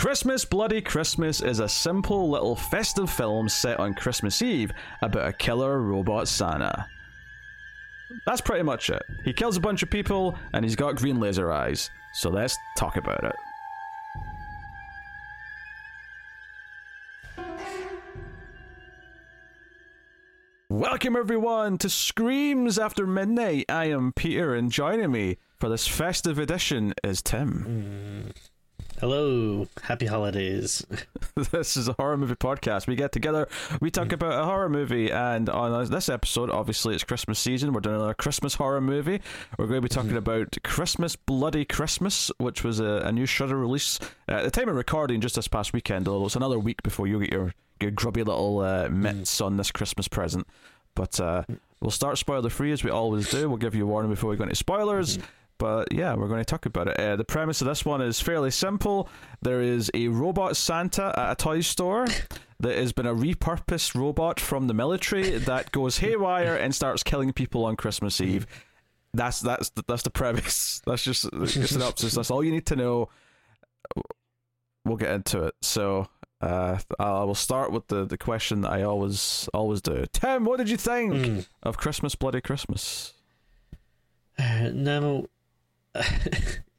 Christmas Bloody Christmas is a simple little festive film set on Christmas Eve about a killer robot Santa. That's pretty much it. He kills a bunch of people and he's got green laser eyes. So let's talk about it. Welcome everyone to Screams After Midnight. I am Peter, and joining me for this festive edition is Tim. Hello, happy holidays. This is a horror movie podcast. We get together, we talk about a horror movie, and on this episode, obviously it's Christmas season, we're doing another Christmas horror movie. We're going to be talking about Christmas Bloody Christmas, which was a new Shudder release at the time of recording just this past weekend, although it's another week before you get your grubby little mitts on this Christmas present. But we'll start spoiler free as we always do. We'll give you a warning before we go into spoilers. But yeah, we're going to talk about it. The premise of this one is fairly simple. There is a robot Santa at a toy store that has been a repurposed robot from the military that goes haywire and starts killing people on Christmas Eve. That's the premise. That's just the synopsis. That's all you need to know. We'll get into it. So I will start with the question that I always do. Tim, what did you think of Christmas Bloody Christmas? No.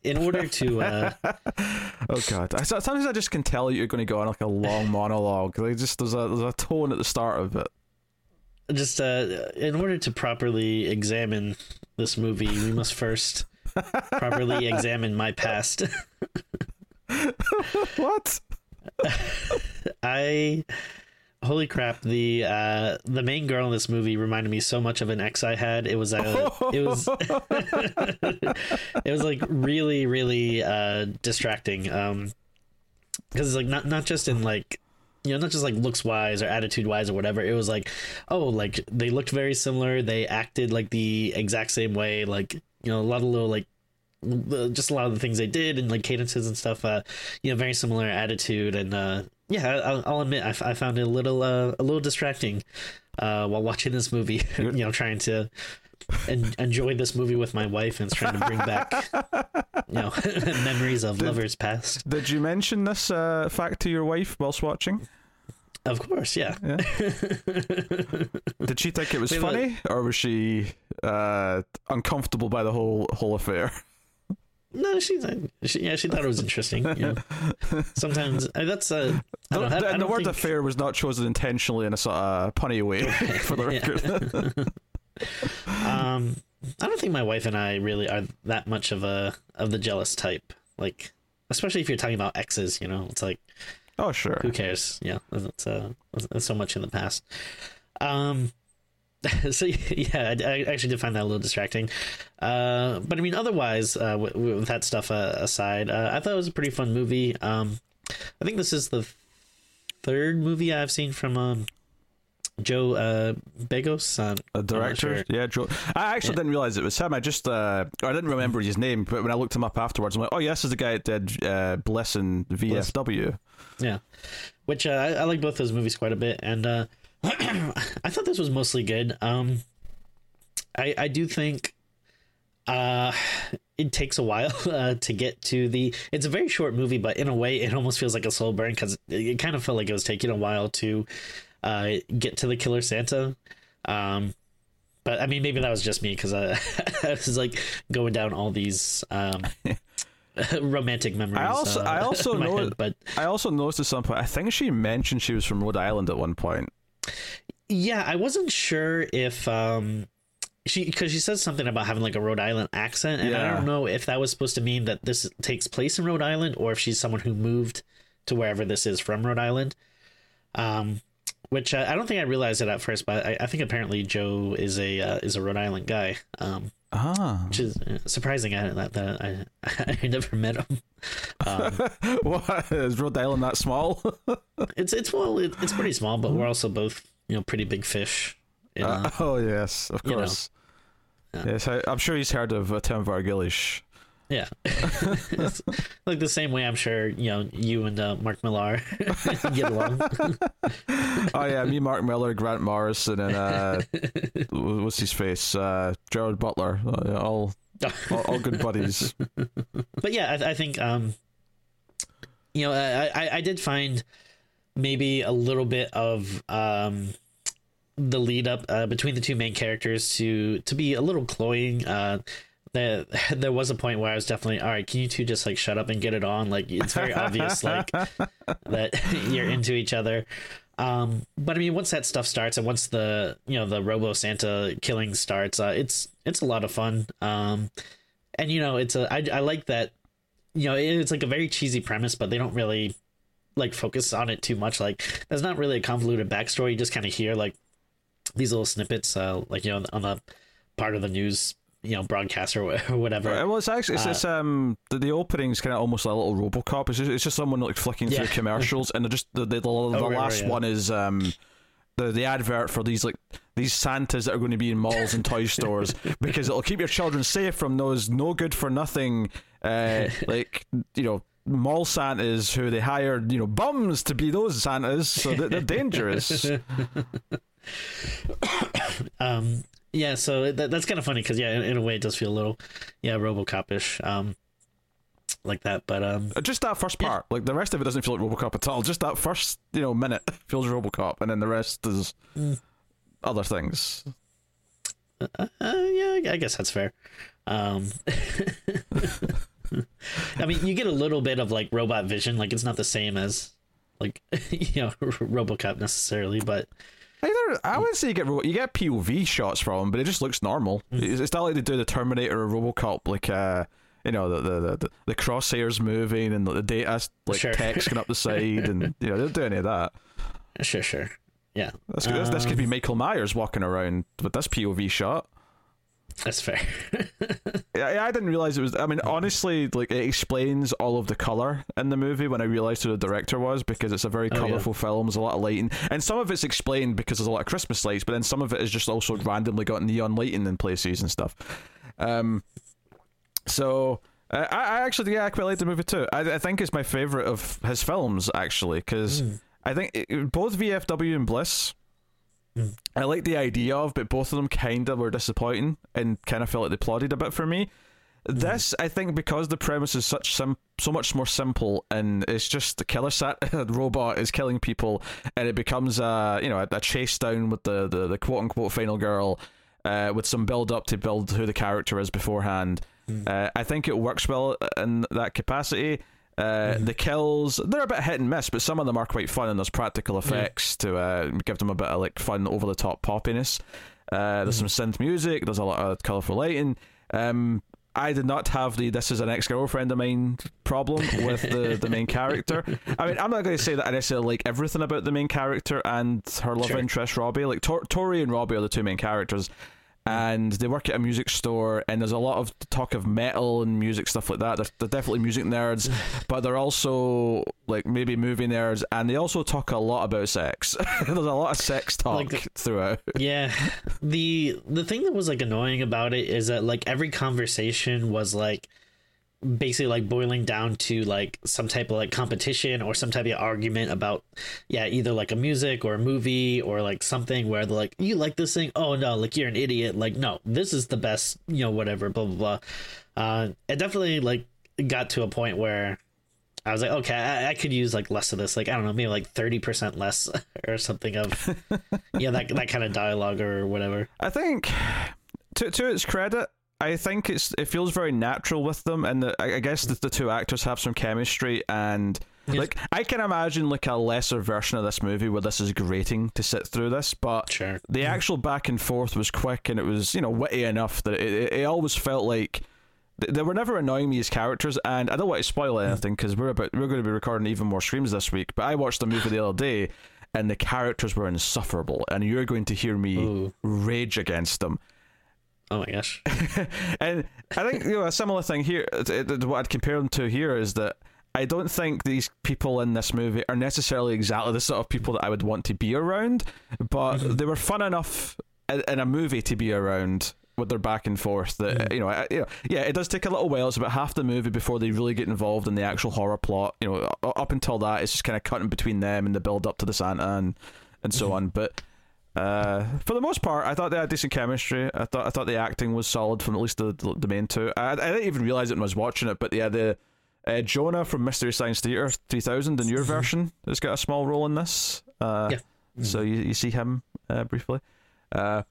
In order to oh god, sometimes I just can tell you're going to go on like a long monologue. Like, just there's a tone at the start of it. Just in order to properly examine this movie, we must first properly examine my past. What? Holy crap! The main girl in this movie reminded me so much of an ex I had. It was it was like really, really distracting. Because it's like not just in like, you know, not just like looks wise or attitude wise or whatever. It was like, oh, like they looked very similar. They acted like the exact same way. Like, you know, a lot of little like, just a lot of the things they did and like cadences and stuff. You know, very similar attitude and. Yeah, I'll admit I found it a little distracting while watching this movie. You know, trying to enjoy this movie with my wife and trying to bring back, you know, memories of lovers past. Did you mention this fact to your wife whilst watching? Of course, yeah. Did she think it was funny, or was she uncomfortable by the whole affair? No, she thought it was interesting. You know. Sometimes that's a. The word "affair" was not chosen intentionally in a sort of punny way, for the record. I don't think my wife and I really are that much of the jealous type. Like, especially if you're talking about exes, you know, it's like, oh sure, who cares? Yeah, it's so much in the past. So yeah, I actually did find that a little distracting, but I mean, otherwise, with that stuff aside, I thought it was a pretty fun movie. I think this is the third movie I've seen from Joe Begos, a director. Sure. Yeah, Joe. I actually didn't realize it was him. I just I didn't remember his name, but when I looked him up afterwards, I'm like, oh yeah, this is the guy that did Bliss and VFW. Bliss. Yeah, which I like both those movies quite a bit, and. I thought this was mostly good. I do think it takes a while to get to the... It's a very short movie, but in a way, it almost feels like a slow burn because it kind of felt like it was taking a while to get to the killer Santa. But, I mean, maybe that was just me because I was, like, going down all these... romantic memories. I also noticed at some point, I think she mentioned she was from Rhode Island at one point. Yeah, I wasn't sure if because she says something about having like a Rhode Island accent, and yeah. I don't know if that was supposed to mean that this takes place in Rhode Island or if she's someone who moved to wherever this is from Rhode Island. Which I don't think I realized it at first, but I think apparently Joe is a Rhode Island guy. Which is surprising that I never met him. What is Rhode Island that small? It's pretty small, but we're also both, you know, pretty big fish. You know? Oh yes, of course. You know. Yeah. Yes, I'm sure he's heard of Tim Vargilish. Yeah, it's like the same way I'm sure, you know, you and Mark Millar get along. Oh yeah, me, Mark Millar, Grant Morrison, and what's his face, Gerald Butler, all good buddies. But yeah, I think you know, I did find maybe a little bit of the lead up between the two main characters to be a little cloying. There was a point where I was definitely, all right, can you two just like shut up and get it on? Like, it's very obvious like that you're into each other. But I mean, once that stuff starts and once the, you know, the Robo Santa killing starts, it's a lot of fun. And you know, I like that, you know, it's like a very cheesy premise, but they don't really like focus on it too much. Like, there's not really a convoluted backstory. You just kind of hear like these little snippets, like, you know, on the part of the news, you know, broadcast or whatever. Well, it's actually the opening's kind of almost like a little RoboCop. It's just someone like flicking through commercials, and they're just the last one is the advert for these like these Santas that are going to be in malls and toy stores because it'll keep your children safe from those no good for nothing like, you know, mall Santas who they hired, you know, bums to be those Santas, so they're dangerous. Yeah, so that's kind of funny because, yeah, in a way it does feel a little, yeah, RoboCop-ish, like that. But just that first part, like the rest of it doesn't feel like RoboCop at all. Just that first, you know, minute feels RoboCop, and then the rest is other things. Yeah, I guess that's fair. I mean, you get a little bit of like robot vision, like it's not the same as like, you know, RoboCop necessarily, but. I wouldn't say you get POV shots from him, but it just looks normal. It's not like they do the Terminator or RoboCop, like you know, the crosshairs moving and the data like text going up the side, and you know, they don't do any of that. Sure, yeah. This could be Michael Myers walking around with this POV shot. That's fair. I didn't realize it was. I mean, honestly, like it explains all of the color in the movie when I realized who the director was, because it's a very colorful film. There's a lot of lighting, and some of it's explained because there's a lot of Christmas lights, but then some of it is just also randomly got neon lighting in places and stuff. So I actually, I quite liked the movie too. I think it's my favorite of his films actually, because I think both VFW and Bliss. I like the idea of, but both of them kind of were disappointing and kind of felt like they plodded a bit for me. This, I think, because the premise is so much more simple, and it's just the killer robot is killing people, and it becomes a chase down with the quote unquote final girl, with some build up to build who the character is beforehand. I think it works well in that capacity. The kills, they're a bit hit and miss, but some of them are quite fun, and there's practical effects to give them a bit of like fun over the top poppiness. There's some synth music, there's a lot of colourful lighting. I did not have the "this is an ex-girlfriend of mine" problem with the main character. I mean, I'm not going to say that I necessarily like everything about the main character and her love interest Robbie. Like Tori and Robbie are the two main characters, and they work at a music store, and there's a lot of talk of metal and music stuff like that. They're definitely music nerds, but they're also like maybe movie nerds, and they also talk a lot about sex. There's a lot of sex talk throughout. Yeah, the thing that was like annoying about it is that like every conversation was like basically like boiling down to like some type of like competition or some type of argument about either like a music or a movie or like something where they're like, you like this thing, oh no, like you're an idiot, like no, this is the best, you know, whatever, blah blah blah. It definitely like got to a point where I was like, okay, I could use like less of this, like I don't know, maybe like 30% less or something of that kind of dialogue or whatever. I think to its credit, I think it feels very natural with them, and I guess the two actors have some chemistry, and like I can imagine like a lesser version of this movie where this is grating to sit through this, but the actual back and forth was quick, and it was, you know, witty enough that it always felt like they were never annoying me as characters. And I don't want to spoil anything because we're going to be recording even more streams this week, but I watched the movie the other day, and the characters were insufferable, and you're going to hear me rage against them. Oh my gosh. And I think, you know, a similar thing here, what I'd compare them to here is that I don't think these people in this movie are necessarily exactly the sort of people that I would want to be around, but they were fun enough in a movie to be around with their back and forth that, it does take a little while. It's about half the movie before they really get involved in the actual horror plot. You know, up until that, it's just kind of cutting between them and the build up to the Santa and so on. But for the most part, I thought they had decent chemistry. I thought the acting was solid from at least the main two. I didn't even realize it when I was watching it, but yeah, Jonah from Mystery Science Theater 3000 in your version has got a small role in this. So you see him briefly. But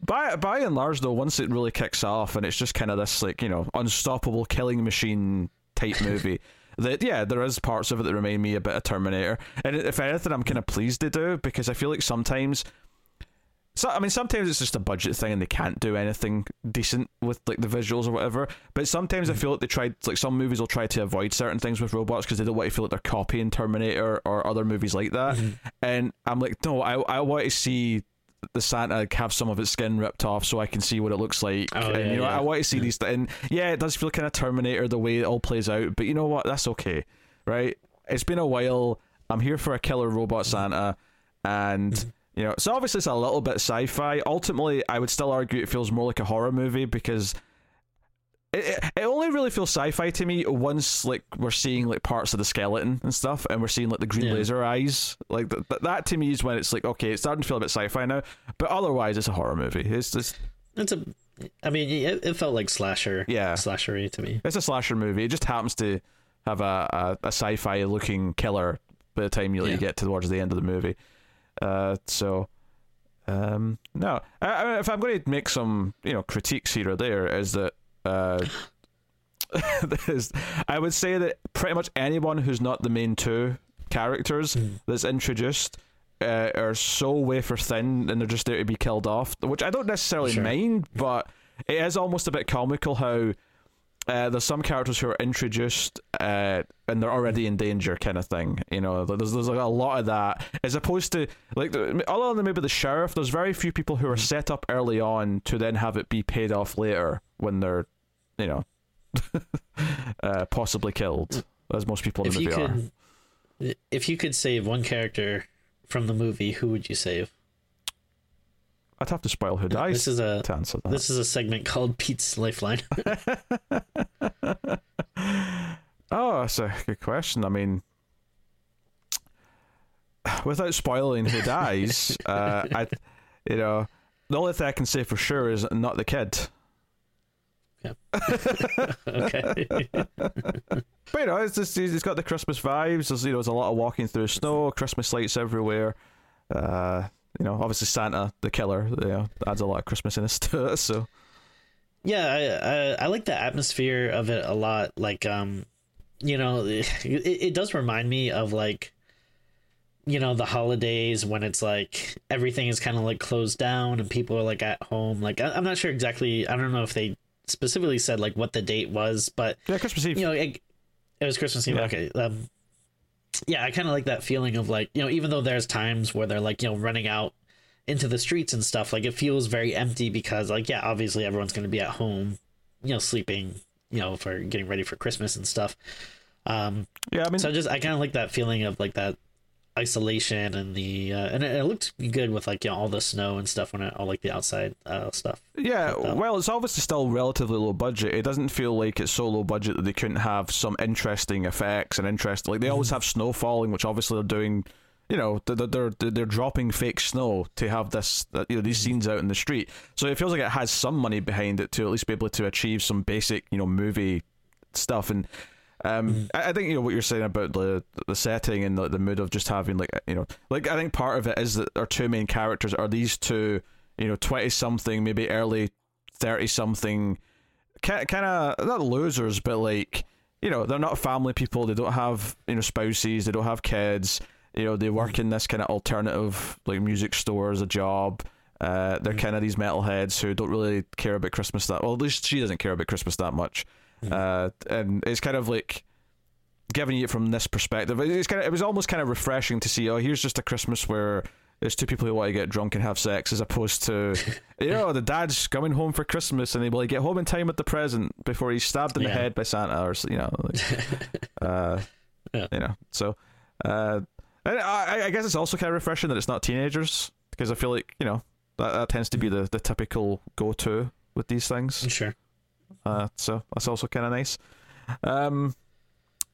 by and large, though, once it really kicks off and it's just kind of this, like, you know, unstoppable killing machine type movie, that, yeah, there is parts of it that remind me a bit of Terminator. And if anything, I'm kind of pleased they do, because I feel like sometimes it's just a budget thing and they can't do anything decent with, like, the visuals or whatever. But sometimes I feel like they tried, like, some movies will try to avoid certain things with robots because they don't want to feel like they're copying Terminator or other movies like that. And I'm like, no, I want to see the Santa, like, have some of its skin ripped off so I can see what it looks like. I want to see these things. And yeah, it does feel kind of Terminator the way it all plays out, but you know what? That's okay, right? It's been a while. I'm here for a killer robot Santa, and you know, so obviously it's a little bit sci-fi. Ultimately, I would still argue it feels more like a horror movie, because it only really feels sci-fi to me once, like, we're seeing, like, parts of the skeleton and stuff, and we're seeing, like, the green laser eyes. Like, that to me is when it's like, okay, it's starting to feel a bit sci-fi now. But otherwise, it's a horror movie. It's just... it felt like slashery to me. It's a slasher movie. It just happens to have a sci-fi looking killer by the time you get towards the end of the movie. No, if I'm going to make some, you know, critiques here or there, is that I would say that pretty much anyone who's not the main two characters that's introduced are so wafer thin, and they're just there to be killed off, which I don't necessarily mind, but it is almost a bit comical how there's some characters who are introduced and they're already in danger, kind of thing. You know, there's like a lot of that, as opposed to, like, other than maybe the sheriff, there's very few people who are set up early on to then have it be paid off later when they're, you know, possibly killed, as most people in the movie are. If you could save one character from the movie, who would you save? I'd have to spoil who dies. This is a segment called Pete's Lifeline. Oh, that's a good question. I mean, without spoiling who dies, the only thing I can say for sure is not the kid. Okay. But you know, it's just, it's got the Christmas vibes. There's, you know, there's a lot of walking through snow, Christmas lights everywhere. You know, obviously Santa, the killer, you know, adds a lot of Christmasiness to it. So yeah, I like the atmosphere of it a lot. Like, you know, it does remind me of, like, you know, the holidays when it's like everything is kind of like closed down and people are like at home. Like, I'm not sure exactly. I don't know if they specifically said like what the date was, but yeah, Christmas Eve. You know, it was Christmas Eve. Yeah. Okay. Yeah, I kind of like that feeling of, like, you know, even though there's times where they're, like, you know, running out into the streets and stuff, like, it feels very empty because, like, yeah, obviously everyone's going to be at home, you know, sleeping, you know, for getting ready for Christmas and stuff. Yeah, I mean, so I kind of like that feeling of, like, that isolation and the and it looked good with, like, you know, all the snow and stuff when it all, like, the outside stuff. Yeah, well, it's obviously still relatively low budget. It doesn't feel like it's so low budget that they couldn't have some interesting effects and interest. Like, they always have snow falling, which obviously they're doing. You know, they're dropping fake snow to have this, you know, these scenes out in the street. So it feels like it has some money behind it to at least be able to achieve some basic, you know, movie stuff. And I think, you know, what you're saying about the setting and the mood of just having, like, you know, like, I think part of it is that our two main characters are these two, you know, 20-something, maybe early 30-something, kind of not losers, but, like, you know, they're not family people. They don't have, you know, spouses. They don't have kids. You know, they work in this kind of alternative, like, music store as a job. They're kind of these metalheads who don't really care about Christmas that. Well, at least she doesn't care about Christmas that much. And it's kind of like giving it from this perspective. It was almost kind of refreshing to see. Oh, here's just a Christmas where there's two people who want to get drunk and have sex, as opposed to, you know, the dad's coming home for Christmas and he will get home in time with the present before he's stabbed in the head by Santa, or, you know, like, you know. So, and I guess it's also kind of refreshing that it's not teenagers, because I feel like, you know, that tends to be the typical go-to with these things. Sure. So that's also kind of nice.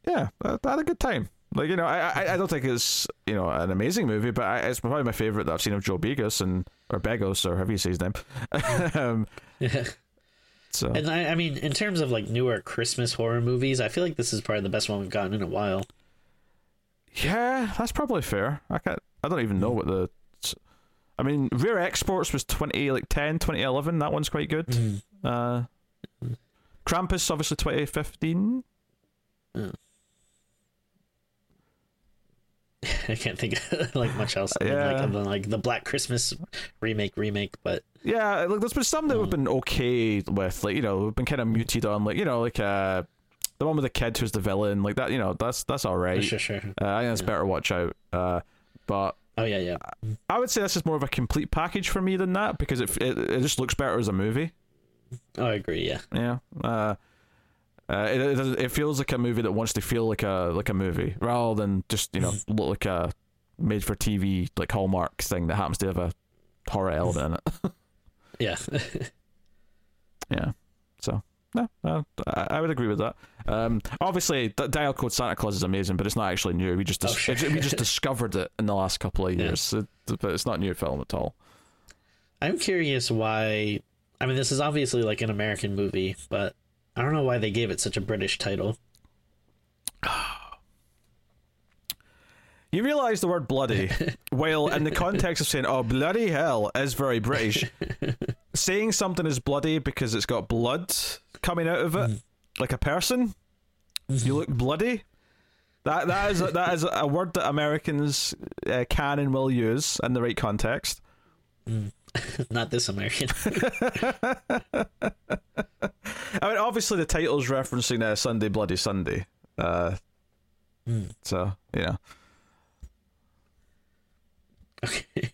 Yeah, I had a good time. Like, you know, I don't think it's, you know, an amazing movie, but it's probably my favorite that I've seen of Joe Begos, or however you say his name. So, and I mean, in terms of like newer Christmas horror movies, I feel like this is probably the best one we've gotten in a while. Yeah, that's probably fair. I don't even know what the. I mean, Rare Exports was 2010, 2011. That one's quite good. Krampus, obviously, 2015. Mm. I can't think of, like, much else other than the Black Christmas remake, but... Yeah, like, there's been some that we've been okay with, like, you know, we've been kind of muted on, like, you know, like, the one with the kid who's the villain, like, that, you know, that's alright. Sure. I think it's better Watch Out, but... Oh, yeah. I would say this is more of a complete package for me than that, because it just looks better as a movie. Oh, I agree, yeah. Yeah, it feels like a movie that wants to feel like a movie rather than just, you know, look like a made for TV like Hallmark thing that happens to have a horror element in it. Yeah. So no, I would agree with that. Obviously, Dial Code Santa Claus is amazing, but it's not actually new. We just we just discovered it in the last couple of years, but it's not a new film at all. I'm curious why. I mean, this is obviously like an American movie, but I don't know why they gave it such a British title. You realise the word bloody, while in the context of saying, oh, bloody hell, is very British. Saying something is bloody because it's got blood coming out of it, like a person. You look bloody. That is a word that Americans can and will use in the right context. Not this American. I mean, obviously the title's referencing Sunday Bloody Sunday. So, you know. Okay.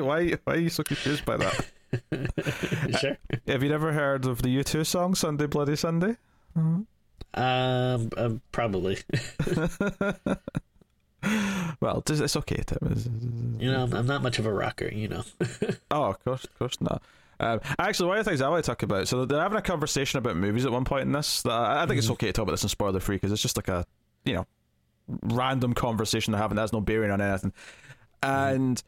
why are you so confused by that? Sure. Have you never heard of the U2 song, Sunday Bloody Sunday? Probably. Well, it's okay, Tim. You know, I'm not much of a rocker, you know. Oh, of course not. Actually, one of the things I want to talk about, so they're having a conversation about movies at one point in this. That I think it's okay to talk about this in spoiler free, because it's just like a, you know, random conversation they're having that has no bearing on anything. And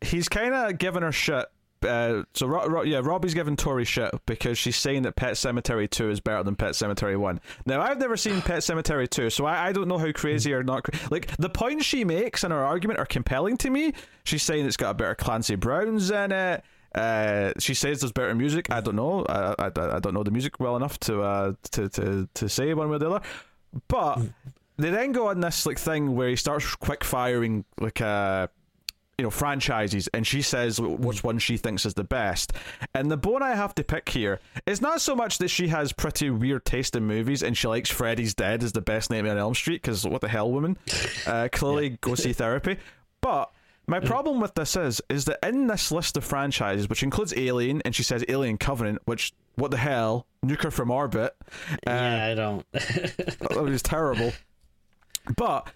he's kind of giving her shit. So Robbie's giving Tori shit because she's saying that Pet Sematary 2 is better than Pet Sematary 1. Now, I've never seen Pet Sematary 2, so I don't know how crazy or not crazy. Like, the points she makes in her argument are compelling to me. She's saying it's got a better Clancy Browns in it. She says there's better music. I don't know. I don't know the music well enough to say one way or the other. But they then go on this like thing where he starts quick firing like you know, franchises, and she says which one she thinks is the best. And the bone I have to pick here is not so much that she has pretty weird taste in movies and she likes Freddy's Dead as the best Nightmare on Elm Street, because what the hell, woman? Clearly go see therapy. But my problem with this is that in this list of franchises, which includes Alien, and she says Alien Covenant, which, what the hell, nuker from orbit. Yeah, I don't. That was terrible. But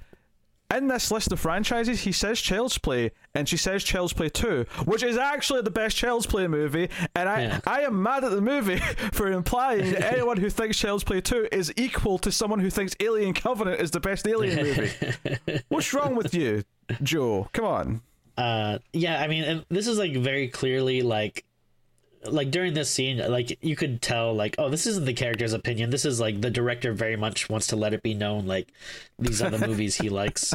in this list of franchises, he says Child's Play, and she says Child's Play 2, which is actually the best Child's Play movie, and I am mad at the movie for implying that anyone who thinks Child's Play 2 is equal to someone who thinks Alien Covenant is the best Alien movie. What's wrong with you, Joe? Come on. Yeah, I mean, this is, like, very clearly, like during this scene, like, you could tell, like, oh, this isn't the character's opinion, this is like the director very much wants to let it be known, like, these are the movies he likes.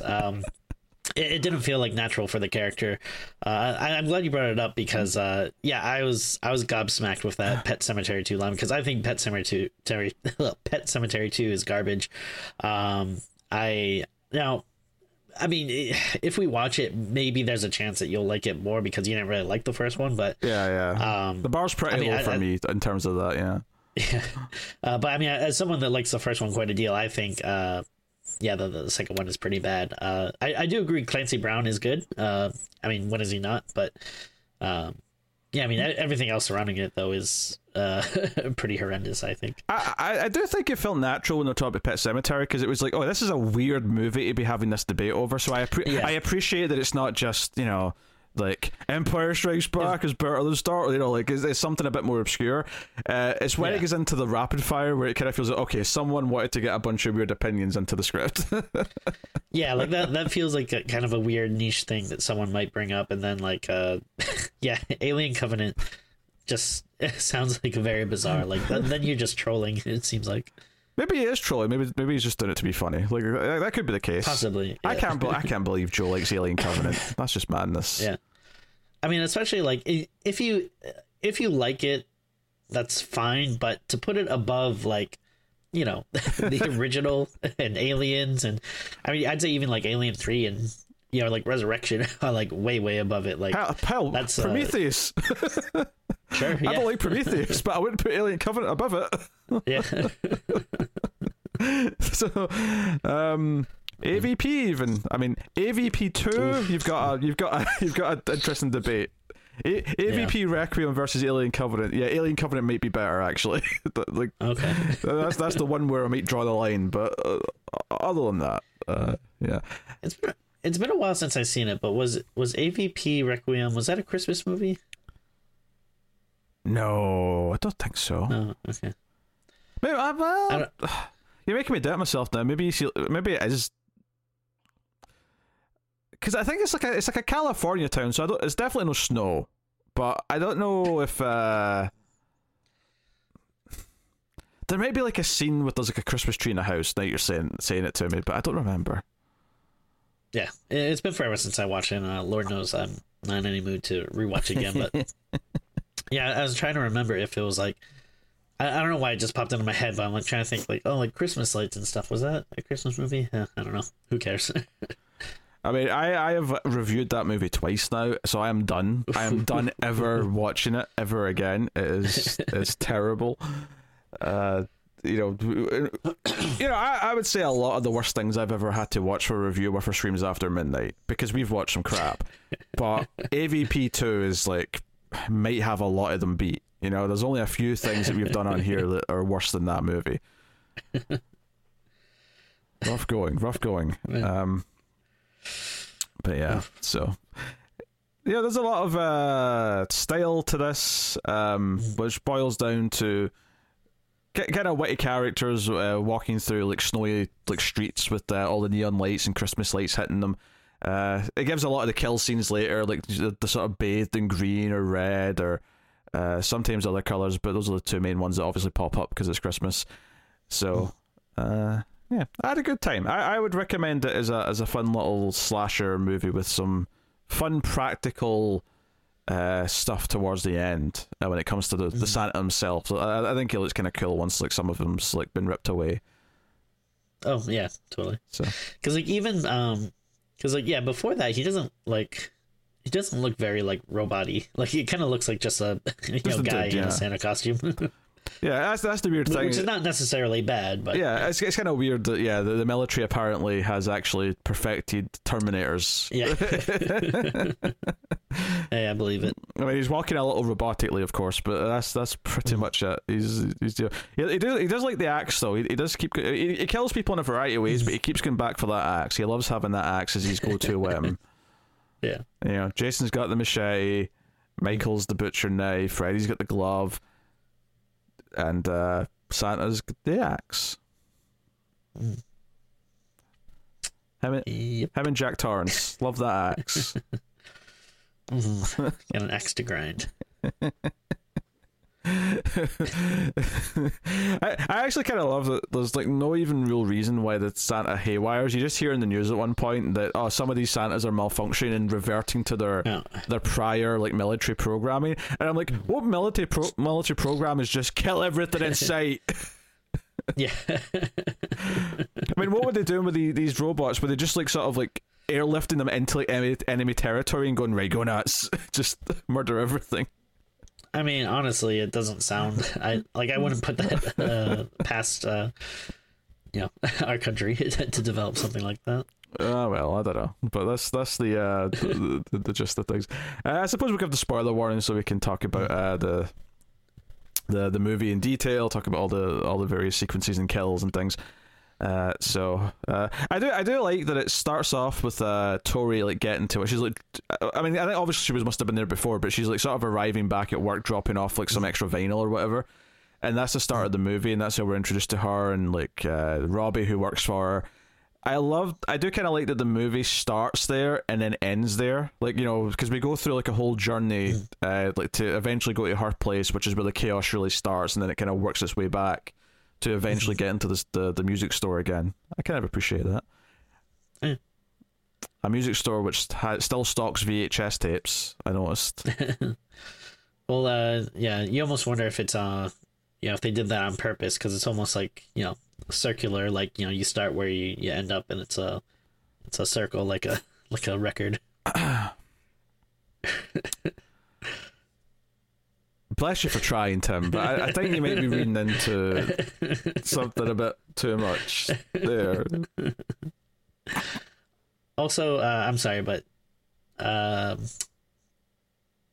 It didn't feel like natural for the character. I'm glad you brought it up, because I was gobsmacked with that Pet Sematary 2 line, because I think Pet Sematary 2 is garbage. I mean, if we watch it, maybe there's a chance that you'll like it more because you didn't really like the first one. But yeah, the bar's pretty low for me in terms of that. Yeah. But I mean, as someone that likes the first one quite a deal, I think the second one is pretty bad. I do agree Clancy Brown is good. I mean, when is he not? But I mean, everything else surrounding it though is pretty horrendous, I think. I do think it felt natural when they're talking about Pet Sematary, because it was like, oh, this is a weird movie to be having this debate over, so I appreciate that it's not just, you know, like Empire Strikes Back is better than Star, you know, like it's something a bit more obscure. It's when it gets into the rapid fire where it kind of feels like, okay, someone wanted to get a bunch of weird opinions into the script. Yeah, like that feels like a kind of a weird niche thing that someone might bring up, and then like Alien Covenant just it sounds like very bizarre. Like then you're just trolling. It seems like maybe he is trolling. Maybe he's just doing it to be funny. Like that could be the case. Possibly. Yeah. I can't believe Joe likes Alien Covenant. That's just madness. Yeah. I mean, especially like if you like it, that's fine. But to put it above like, you know, the original and Aliens, and I mean, I'd say even like Alien 3 and, you know, like Resurrection are like way above it. Like hell, that's Prometheus. Sure, yeah. I don't like Prometheus, but I wouldn't put Alien Covenant above it. Yeah. So, AVP even. I mean, AVP 2. You've got an interesting debate. AVP yeah. Requiem versus Alien Covenant. Yeah, Alien Covenant might be better actually. Like, okay, that's the one where I might draw the line. But other than that, yeah, it's been a while since I've seen it. But was AVP Requiem, was that a Christmas movie? No, I don't think so. No, okay. Maybe you're making me doubt myself now. Maybe I just. Because I think it's like a California town, so it's definitely no snow. But I don't know if there might be like a scene where there's like a Christmas tree in a house. Now you're saying it to me, but I don't remember. Yeah, it's been forever since I watched it, and Lord knows I'm not in any mood to rewatch again. But yeah, I was trying to remember if it was like I don't know why it just popped into my head, but I'm like trying to think like, oh, like Christmas lights and stuff. Was that a Christmas movie? I don't know. Who cares? I mean, I have reviewed that movie twice now, so I am done. I am done ever watching it ever again. It's terrible. I would say a lot of the worst things I've ever had to watch for review were for Screams After Midnight, because we've watched some crap. But AVP 2 is like, might have a lot of them beat. You know, there's only a few things that we've done on here that are worse than that movie. Rough going. But yeah, so yeah, there's a lot of style to this, which boils down to kind of witty characters walking through like snowy like streets with all the neon lights and Christmas lights hitting them. It gives a lot of the kill scenes later, like the sort of bathed in green or red or sometimes other colors, but those are the two main ones that obviously pop up because it's Christmas. So. Yeah, I had a good time. I would recommend it as a fun little slasher movie with some fun practical stuff towards the end when it comes to the Santa himself. I think he looks kind of cool once like some of them's like been ripped away. Oh yeah, totally. So because like even because like yeah, before that he doesn't look very like robot-y. Like he kind of looks like just a guy in a Santa costume. Yeah, that's the weird thing. Which is not necessarily bad, but yeah, it's kind of weird that yeah, the military apparently has actually perfected Terminators. Yeah, hey, I believe it. I mean, he's walking a little robotically, of course, but that's pretty much it. He does like the axe though. He does keep he kills people in a variety of ways, but he keeps going back for that axe. He loves having that axe as his go-to weapon. Yeah, you know, Jason's got the machete, Michael's the butcher knife, Freddy's got the glove. And Santa's the axe. Him and Jack Torrance love that axe. Got an axe to grind. I actually kind of love that there's like no even real reason why the Santa haywires. You just hear in the news at one point that some of these Santas are malfunctioning and reverting to their prior like military programming, and I'm like, what military program is just kill everything in sight? Yeah. I mean, what were they doing with these robots? Were they just like sort of like airlifting them into like enemy territory and going, right, go nuts, just murder everything? I mean, honestly, it doesn't sound. I wouldn't put that past, our country to develop something like that. Well, I don't know, but that's the gist of things. I suppose we'll give the spoiler warning so we can talk about the movie in detail, talk about all the various sequences and kills and things. I do like that it starts off with Tori like getting to it. She's like, I mean, I think obviously she must have been there before, but she's like sort of arriving back at work, dropping off like some extra vinyl or whatever, and that's the start of the movie, and that's how we're introduced to her and like Robbie, who works for her. I do kind of like that the movie starts there and then ends there, like, you know, because we go through like a whole journey, like to eventually go to her place, which is where the chaos really starts, and then it kind of works its way back to eventually get into this, the music store again. I kind of appreciate that. Yeah. A music store which still stocks VHS tapes, I noticed. Well, yeah, you almost wonder if it's, you know, if they did that on purpose, because it's almost like, you know, circular, like, you know, you start where you end up, and it's a circle, like a record. Bless you for trying, Tim, but I think you might be reading into something a bit too much there. Also, I'm sorry, but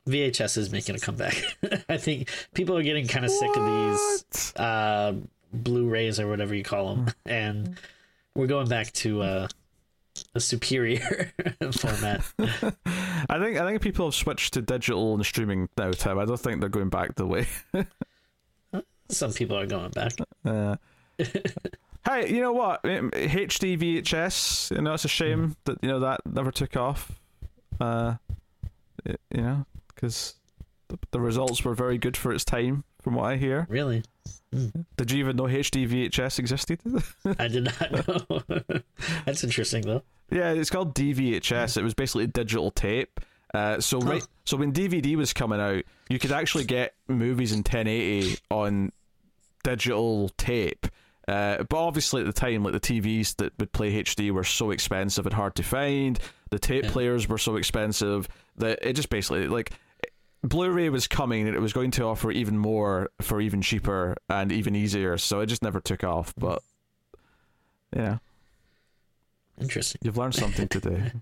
VHS is making a comeback. I think people are getting kind of sick of these Blu-rays or whatever you call them, and we're going back to a superior format. I think people have switched to digital and streaming now, Tim. I don't think they're going back the way. Some people are going back. Hey, you know what? HD VHS, you know, it's a shame that, you know, that never took off. You know, because the results were very good for its time, from what I hear. Really? Mm. Did you even know HD VHS existed? I did not know. That's interesting, though. Yeah, it's called DVHS. It was basically digital tape. So when DVD was coming out, you could actually get movies in 1080 on digital tape. But obviously at the time, like, the TVs that would play HD were so expensive and hard to find. The tape players were so expensive that it just basically, like, Blu-ray was coming and it was going to offer even more for even cheaper and even easier. So it just never took off. But yeah, interesting. You've learned something today.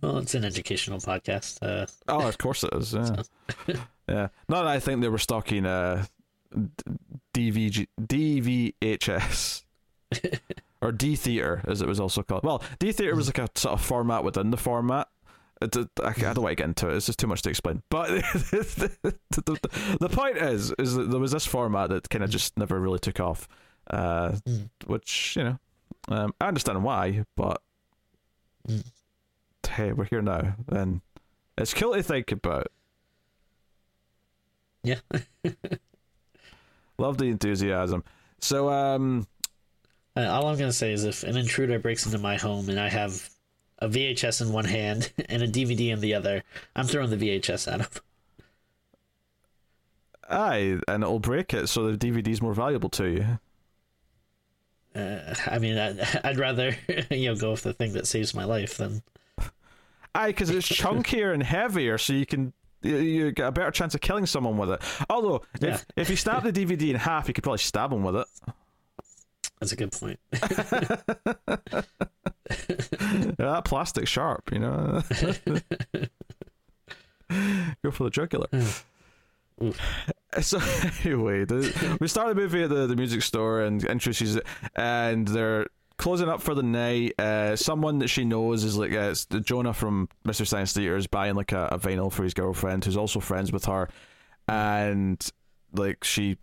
Well, it's an educational podcast. Oh, of course it is. Yeah, yeah. Not that I think they were stocking DVHS or D Theater, as it was also called. Well, D Theater was like a sort of format within the format. I don't want to get into it, it's just too much to explain, but the point is that there was this format that kind of just never really took off, which, you know, I understand why, but hey, we're here now and it's cool to think about. Yeah. Love the enthusiasm. So, all I'm going to say is, if an intruder breaks into my home and I have a VHS in one hand and a DVD in the other, I'm throwing the VHS at him. Aye, and it'll break it, so the DVD's more valuable to you. I mean, I'd rather, you know, go with the thing that saves my life than... Aye, because it's chunkier and heavier, so you can... You get a better chance of killing someone with it. Although, if you snap the DVD in half, you could probably stab him with it. That's a good point. That plastic sharp, you know. Go for the jugular. So anyway, we start the movie at the music store and introduces it, and they're closing up for the night. Someone that she knows is like, it's Jonah from Mystery Science Theater is buying like a vinyl for his girlfriend, who's also friends with her, and like she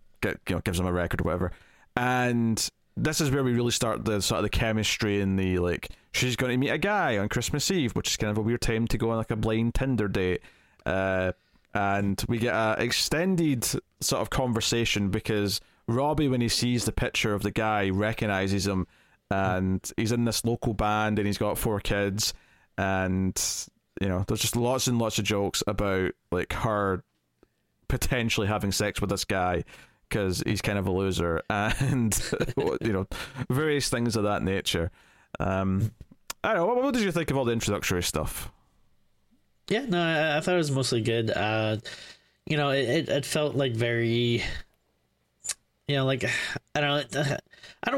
gives him a record or whatever. And this is where we really start the sort of the chemistry and the, like, she's going to meet a guy on Christmas Eve, which is kind of a weird time to go on like a blind Tinder date. And we get a extended sort of conversation because Robbie, when he sees the picture of the guy, recognizes him. And he's in this local band and he's got 4 kids, and, you know, there's just lots and lots of jokes about, like, her potentially having sex with this guy because he's kind of a loser and, you know, various things of that nature. I don't know, what did you think of all the introductory stuff? Yeah, no, I thought it was mostly good. You know, it felt like very... You know, like, I don't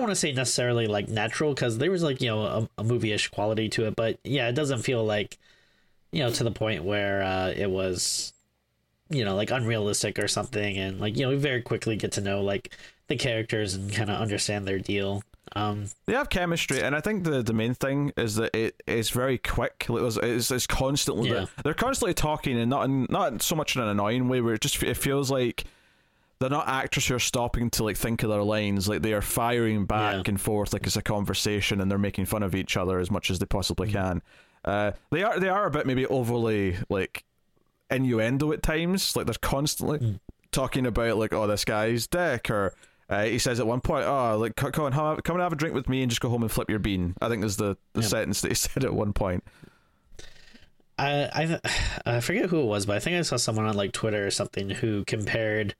want to say necessarily like natural, because there was like, you know, a movie-ish quality to it, but yeah, it doesn't feel like, you know, to the point where it was, you know, like unrealistic or something. And like, you know, we very quickly get to know like the characters and kind of understand their deal. They have chemistry, and I think the main thing is that it's very quick. It's constantly, they're constantly talking, and not so much in an annoying way where it feels like They're not actors who are stopping to like think of their lines. Like they are firing back and forth like it's a conversation, and they're making fun of each other as much as they possibly can. They are a bit maybe overly like innuendo at times. Like they're constantly talking about like, oh, this guy's dick, or he says at one point, oh, like come and have a drink with me and just go home and flip your bean. I think is the sentence that he said at one point. I forget who it was, but I think I saw someone on like Twitter or something who compared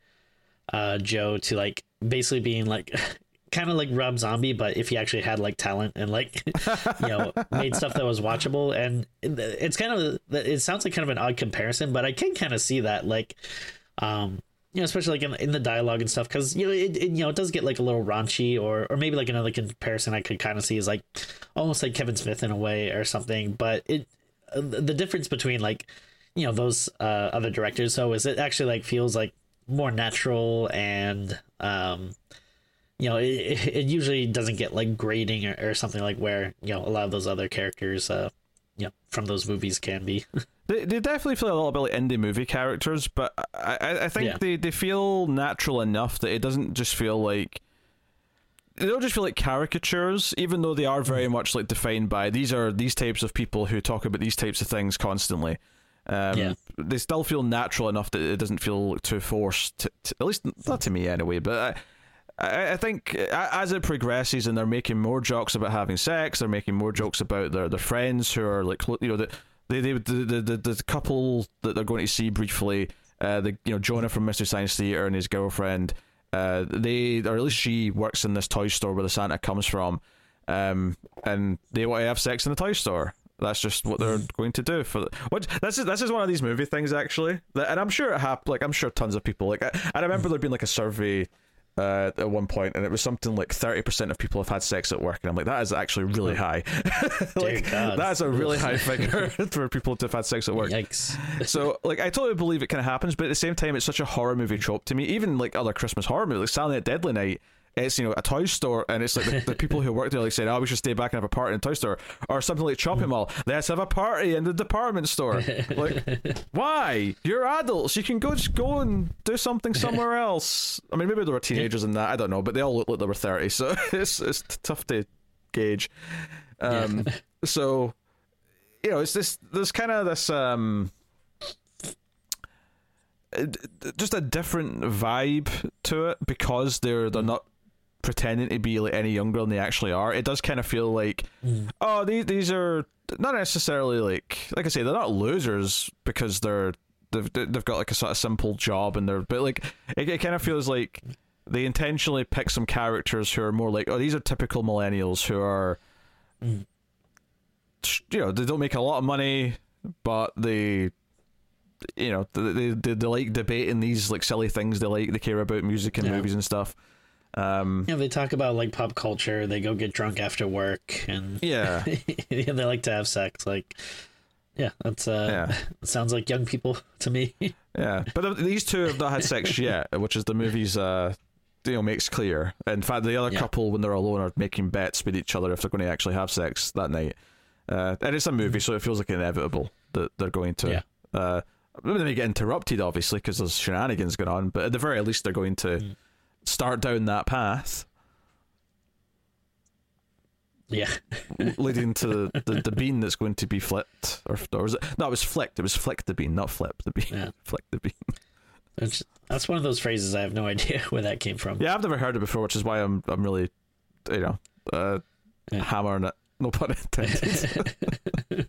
Joe to like basically being like kind of like Rob Zombie, but if he actually had like talent and like you know made stuff that was watchable. And it's kind of, it sounds like kind of an odd comparison, but I can kind of see that like you know, especially like in the dialogue and stuff, because you know it does get like a little raunchy, or maybe like another comparison I could kind of see is like almost like Kevin Smith in a way or something. But it, the difference between like, you know, those other directors though is it actually like feels like more natural, and you know it usually doesn't get like grading or something like where, you know, a lot of those other characters you know from those movies can be. They definitely feel a little bit like indie movie characters, but I think they feel natural enough that it doesn't just feel like, they don't just feel like caricatures, even though they are very much like defined by these types of people who talk about these types of things constantly. They still feel natural enough that it doesn't feel too forced, at least not to me anyway. But I think as it progresses and they're making more jokes about having sex, they're making more jokes about their friends who are like, you know, the couple that they're going to see briefly, Jonah from Mystery Science Theater and his girlfriend, or at least she works in this toy store where the Santa comes from, and they want to have sex in the toy store. That's just what they're going to do. This is one of these movie things actually, and I'm sure it happened. Like I'm sure tons of people like I remember there being like a survey at one point, and it was something like 30% of people have had sex at work, and I'm like, that is actually really high. Like, that's a really high figure for people to have had sex at work. Yikes. So like I totally believe it kind of happens, but at the same time it's such a horror movie trope to me. Even like other Christmas horror movies like Silent Night Deadly Night, it's, you know, a toy store, and it's like the people who work there like saying, oh, we should stay back and have a party in a toy store, or something like Chopping Mall, let's have a party in the department store. Like, why? You're adults, you can just go and do something somewhere else. I mean, maybe there were teenagers in that, I don't know, but they all looked like they were 30, so it's tough to gauge. So, you know, it's this, there's kind of this just a different vibe to it, because they're not pretending to be like any younger than they actually are. It does kind of feel like oh, these are not necessarily like I say, they're not losers because they've got like a sort of simple job, and they're, but like it kind of feels like they intentionally pick some characters who are more like, oh, these are typical millennials who are you know, they don't make a lot of money, but they, you know, they like debating these like silly things they like, they care about music and movies and stuff. You know, they talk about like pop culture, they go get drunk after work, and yeah, they like to have sex. Like, yeah, that's sounds like young people to me. Yeah, but these two have not had sex yet, which is the movie's you know, makes clear. In fact, the other couple, when they're alone, are making bets with each other if they're going to actually have sex that night. And it's a movie, so it feels like inevitable that they're going to. Yeah. Then they get interrupted, obviously, because there's shenanigans going on, but at the very least they're going to start down that path. Yeah. Leading to the bean that's going to be flipped. Or was it? No, it was flicked. It was flick the bean, not flip the bean. Yeah. Flick the bean. That's one of those phrases I have no idea where that came from. Yeah, I've never heard it before, which is why I'm really, you know, hammering it. No pun intended.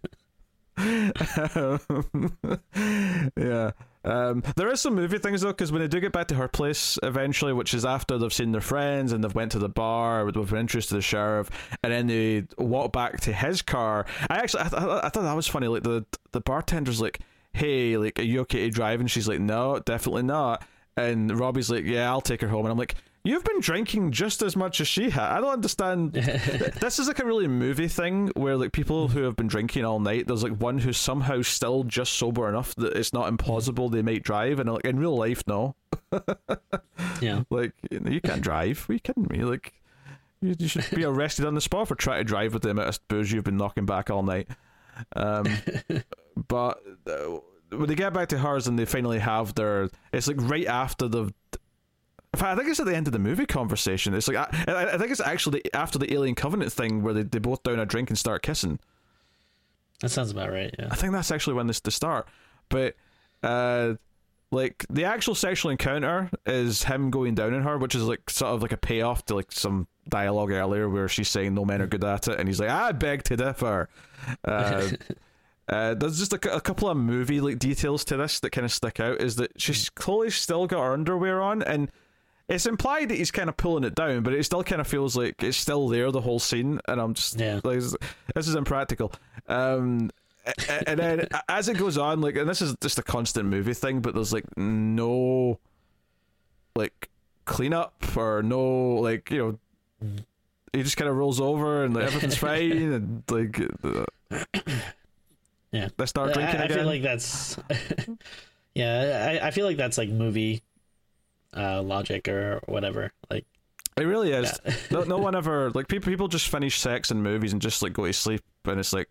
There is some movie things though, because when they do get back to her place eventually, which is after they've seen their friends and they've went to the bar with an interest to the sheriff, and then they walk back to his car. I thought that was funny, like the bartender's like, hey, like, are you okay to drive? And she's like, no, definitely not. And Robbie's like, yeah, I'll take her home. And I'm like, you've been drinking just as much as she had. I don't understand. This is like a really movie thing where like people who have been drinking all night, there's like one who's somehow still just sober enough that it's not implausible they might drive. And like in real life, no. Yeah. Like, you know, you can't drive. Are you kidding me? Like, you should be arrested on the spot for trying to drive with the amount of booze you've been knocking back all night. But when they get back to hers and they finally have their, it's like right after the In fact, I think it's at the end of the movie conversation. It's like I think it's actually after the Alien Covenant thing where they both down a drink and start kissing. That sounds about right, yeah. I think that's actually when they start. But like the actual sexual encounter is him going down on her, which is like sort of like a payoff to like some dialogue earlier where she's saying no men are good at it, and he's like, I beg to differ. There's just a couple of movie like details to this that kind of stick out, is that she's clearly still got her underwear on, and it's implied that he's kind of pulling it down, but it still kind of feels like it's still there the whole scene, and I'm just like, this is impractical. And then as it goes on, like, and this is just a constant movie thing, but there's like no like cleanup or no like, you know, he just kind of rolls over and like, everything's fine, and like yeah, let's start drinking again. I feel like that's yeah, I feel like that's like movie logic or whatever. Like it really is. Yeah. No one ever like people just finish sex in movies and just like go to sleep, and it's like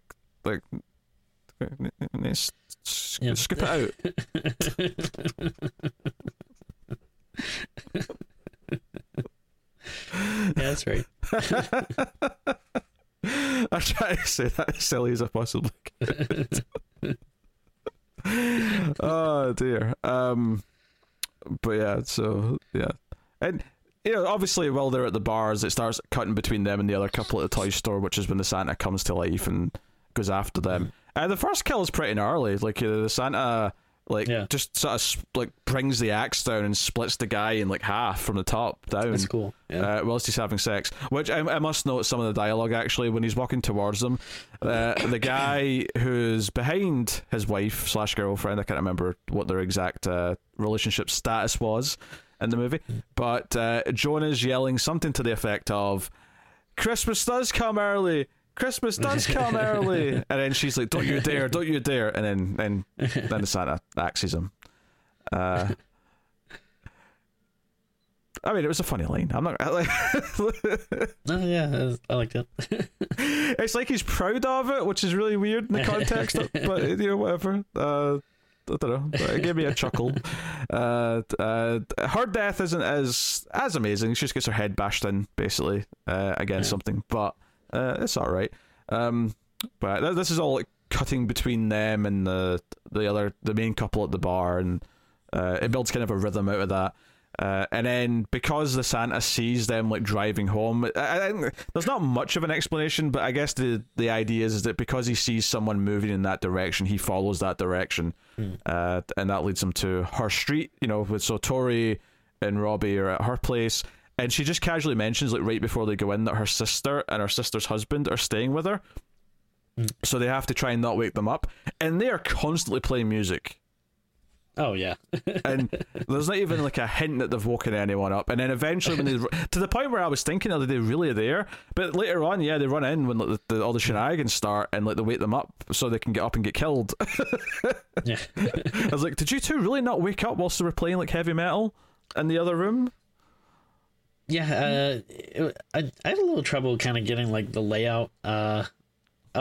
skip it out. Yeah, that's right. I'm trying to say that as silly as I possibly could. Oh dear. But yeah, so yeah, and you know, obviously while they're at the bars, it starts cutting between them and the other couple at the toy store, which is when the Santa comes to life and goes after them. And the first kill is pretty gnarly. Like the Santa, like just sort of like brings the axe down and splits the guy in like half from the top down. That's cool. Yeah. Whilst he's having sex, which I must note some of the dialogue actually when he's walking towards them. The guy who's behind his wife / girlfriend, I can't remember what their exact relationship status was in the movie, but Jonah's yelling something to the effect of "Christmas does come early. Christmas does come early," and then she's like, don't you dare," and then the Santa axes him. I mean, it was a funny line. I'm not like, I liked it. It's like he's proud of it, which is really weird in the context, but you know, whatever. I don't know. But it gave me a chuckle. Her death isn't as amazing. She just gets her head bashed in basically against something, but. It's all right, but this is all like cutting between them and the main couple at the bar, and it builds kind of a rhythm out of that. And then because the Santa sees them like driving home, I there's not much of an explanation, but I guess the idea is that because he sees someone moving in that direction, he follows that direction, and that leads him to her street. You know, so Tori and Robbie are at her place. And she just casually mentions, like, right before they go in, that her sister and her sister's husband are staying with her. So they have to try and not wake them up. And they are constantly playing music. Oh, yeah. And there's not even, like, a hint that they've woken anyone up. And then eventually, when they, to the point where I was thinking, are they really there? But later on, yeah, they run in when like, all the shenanigans start, and, like, they wake them up so they can get up and get killed. Yeah. I was like, did you two really not wake up whilst they were playing, like, heavy metal in the other room? Yeah, I had a little trouble kind of getting like the layout of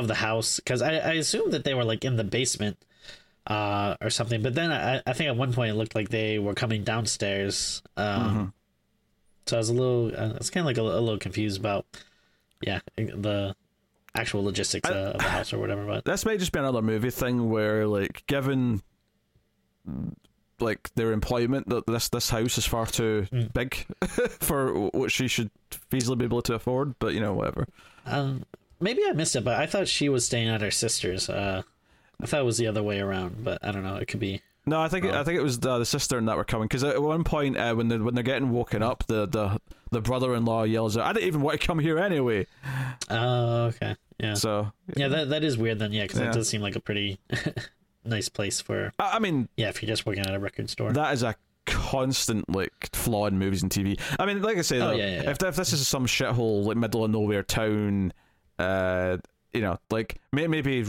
the house, because I assumed that they were like in the basement or something, but then I think at one point it looked like they were coming downstairs. So I was a little confused about the actual logistics of the house or whatever. But this may just be another movie thing where, like, given like their employment, that this house is far too big for what she should feasibly be able to afford, but you know, whatever. Maybe I missed it, but I thought she was staying at her sister's. I thought it was the other way around, but I don't know. It could be. No, I think it was the sister and that were coming, because at one point when they're getting woken up, the brother-in-law yells out, "I didn't even want to come here anyway." Oh, okay, yeah. So yeah, that is weird then, because it does seem like a pretty. Nice place for, I mean, yeah, if you're just working at a record store. That is a constant like flaw in movies and TV. I mean, like I say, if this is some shithole like middle of nowhere town, you know, like maybe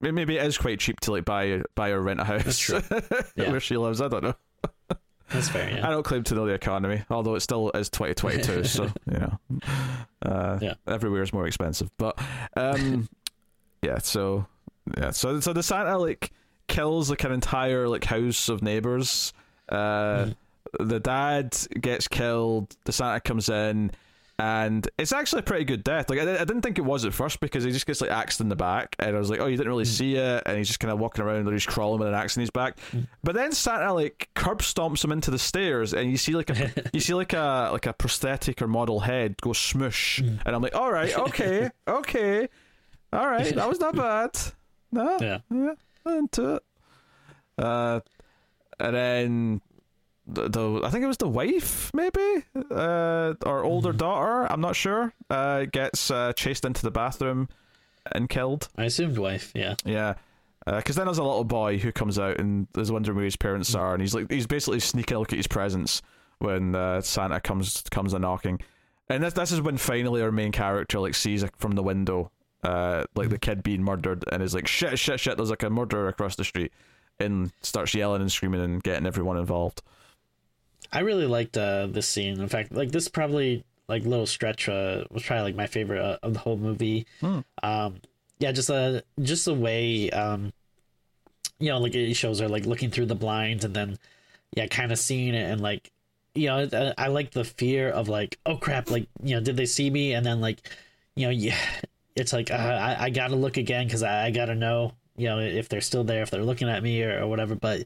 it is quite cheap to like buy or rent a house. That's true. Where she lives. I don't know. That's fair. Yeah. I don't claim to know the economy, although it still is 2022, so you know, everywhere is more expensive. But so the Santa like kills like an entire like house of neighbors, the dad gets killed, the Santa comes in, and it's actually a pretty good death. Like, I didn't think it was at first, because he just gets like axed in the back, and I was like, oh, you didn't really see it, and he's just kind of walking around, or he's crawling with an axe in his back. But then Santa like curb stomps him into the stairs, and you see like a you see like a prosthetic or model head go smoosh, and I'm like, all right, okay, all right, that was not bad. No, yeah, into it. And then I think it was the wife, maybe, or older daughter, I'm not sure, gets chased into the bathroom and killed. I assumed wife, yeah. Because then there's a little boy who comes out and is wondering where his parents are, and he's basically sneaking a look at his presents when Santa comes a knocking, and this is when finally our main character like sees from the window like the kid being murdered, and is like, shit, there's like a murderer across the street, and starts yelling and screaming and getting everyone involved. I really liked this scene. In fact, like this probably like little stretch was probably like my favorite of the whole movie. Just the way like it shows her like looking through the blinds, and then kind of seeing it, and like I like the fear of like, oh crap, like did they see me? And then like it's like I gotta look again, because I gotta know if they're still there, if they're looking at me or whatever. But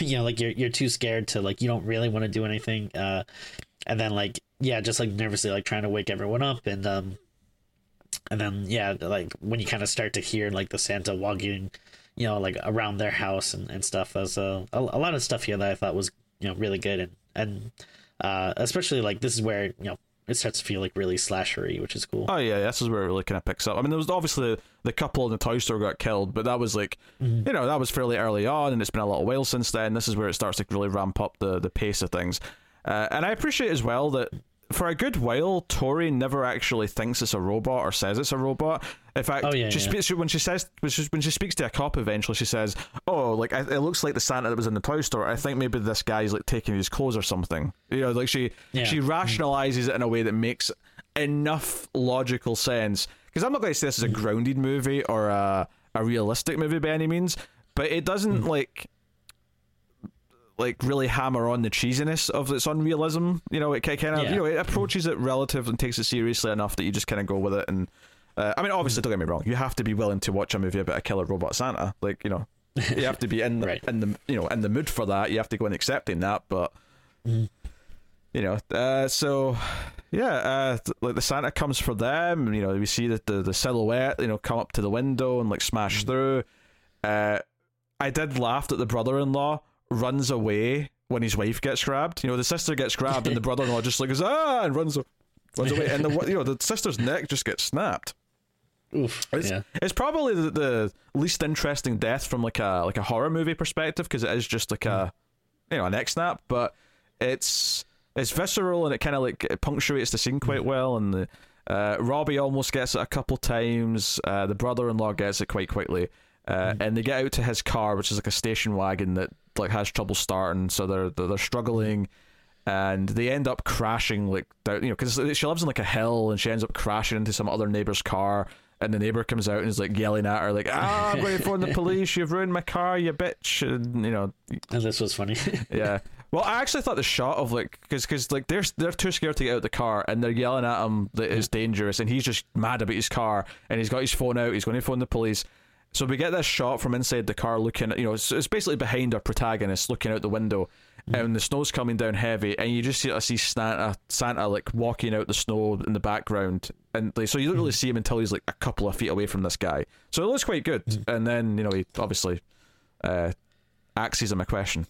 like you're too scared to like, you don't really want to do anything, and then like just like nervously like trying to wake everyone up, and then like when you kind of start to hear like the Santa walking like around their house and stuff. There's a lot of stuff here that I thought was really good, and especially like this is where it starts to feel like really slashery, which is cool. Oh yeah, this is where it really kind of picks up. I mean, there was obviously the couple in the toy store got killed, but that was like, that was fairly early on, and it's been a little while since then. This is where it starts to really ramp up the pace of things. And I appreciate as well that for a good while, Tori never actually thinks it's a robot or says it's a robot. In fact, when she speaks to a cop eventually, she says, "Oh, like it looks like the Santa that was in the toy store. I think maybe this guy's like taking his clothes or something." Like she rationalizes it in a way that makes enough logical sense. Because I'm not going to say this is a grounded movie or a realistic movie by any means, but it doesn't like really hammer on the cheesiness of its unrealism. It kind of it approaches it relatively and takes it seriously enough that you just kind of go with it. And I mean, obviously, don't get me wrong, you have to be willing to watch a movie about a killer robot Santa. Like you have to be in the in the mood for that. You have to go and accepting that. But like the Santa comes for them. We see that the silhouette come up to the window and like smash through. I did laugh at the brother-in-law runs away when his wife gets grabbed. The sister gets grabbed and the brother-in-law just like goes and runs away, and the sister's neck just gets snapped. Oof! It's probably the least interesting death from like a horror movie perspective, because it is just like a neck snap, but it's visceral, and it kind of like it punctuates the scene quite well. And the Robbie almost gets it a couple times. The brother-in-law gets it quite quickly. And they get out to his car, which is like a station wagon that like has trouble starting, so they're struggling, and they end up crashing like down, because she lives in like a hill, and she ends up crashing into some other neighbor's car, and the neighbor comes out and is like yelling at her like, I'm going to phone the police, you've ruined my car, you bitch. And this was funny. Well, I actually thought the shot of like, because like they're too scared to get out of the car, and they're yelling at him that it's dangerous, and he's just mad about his car, and he's got his phone out, he's going to phone the police. So we get this shot from inside the car looking at, it's basically behind our protagonist looking out the window, and the snow's coming down heavy, and you just see Santa like walking out the snow in the background, and like, so you don't really see him until he's like a couple of feet away from this guy. So it looks quite good, and then he obviously axes him a question.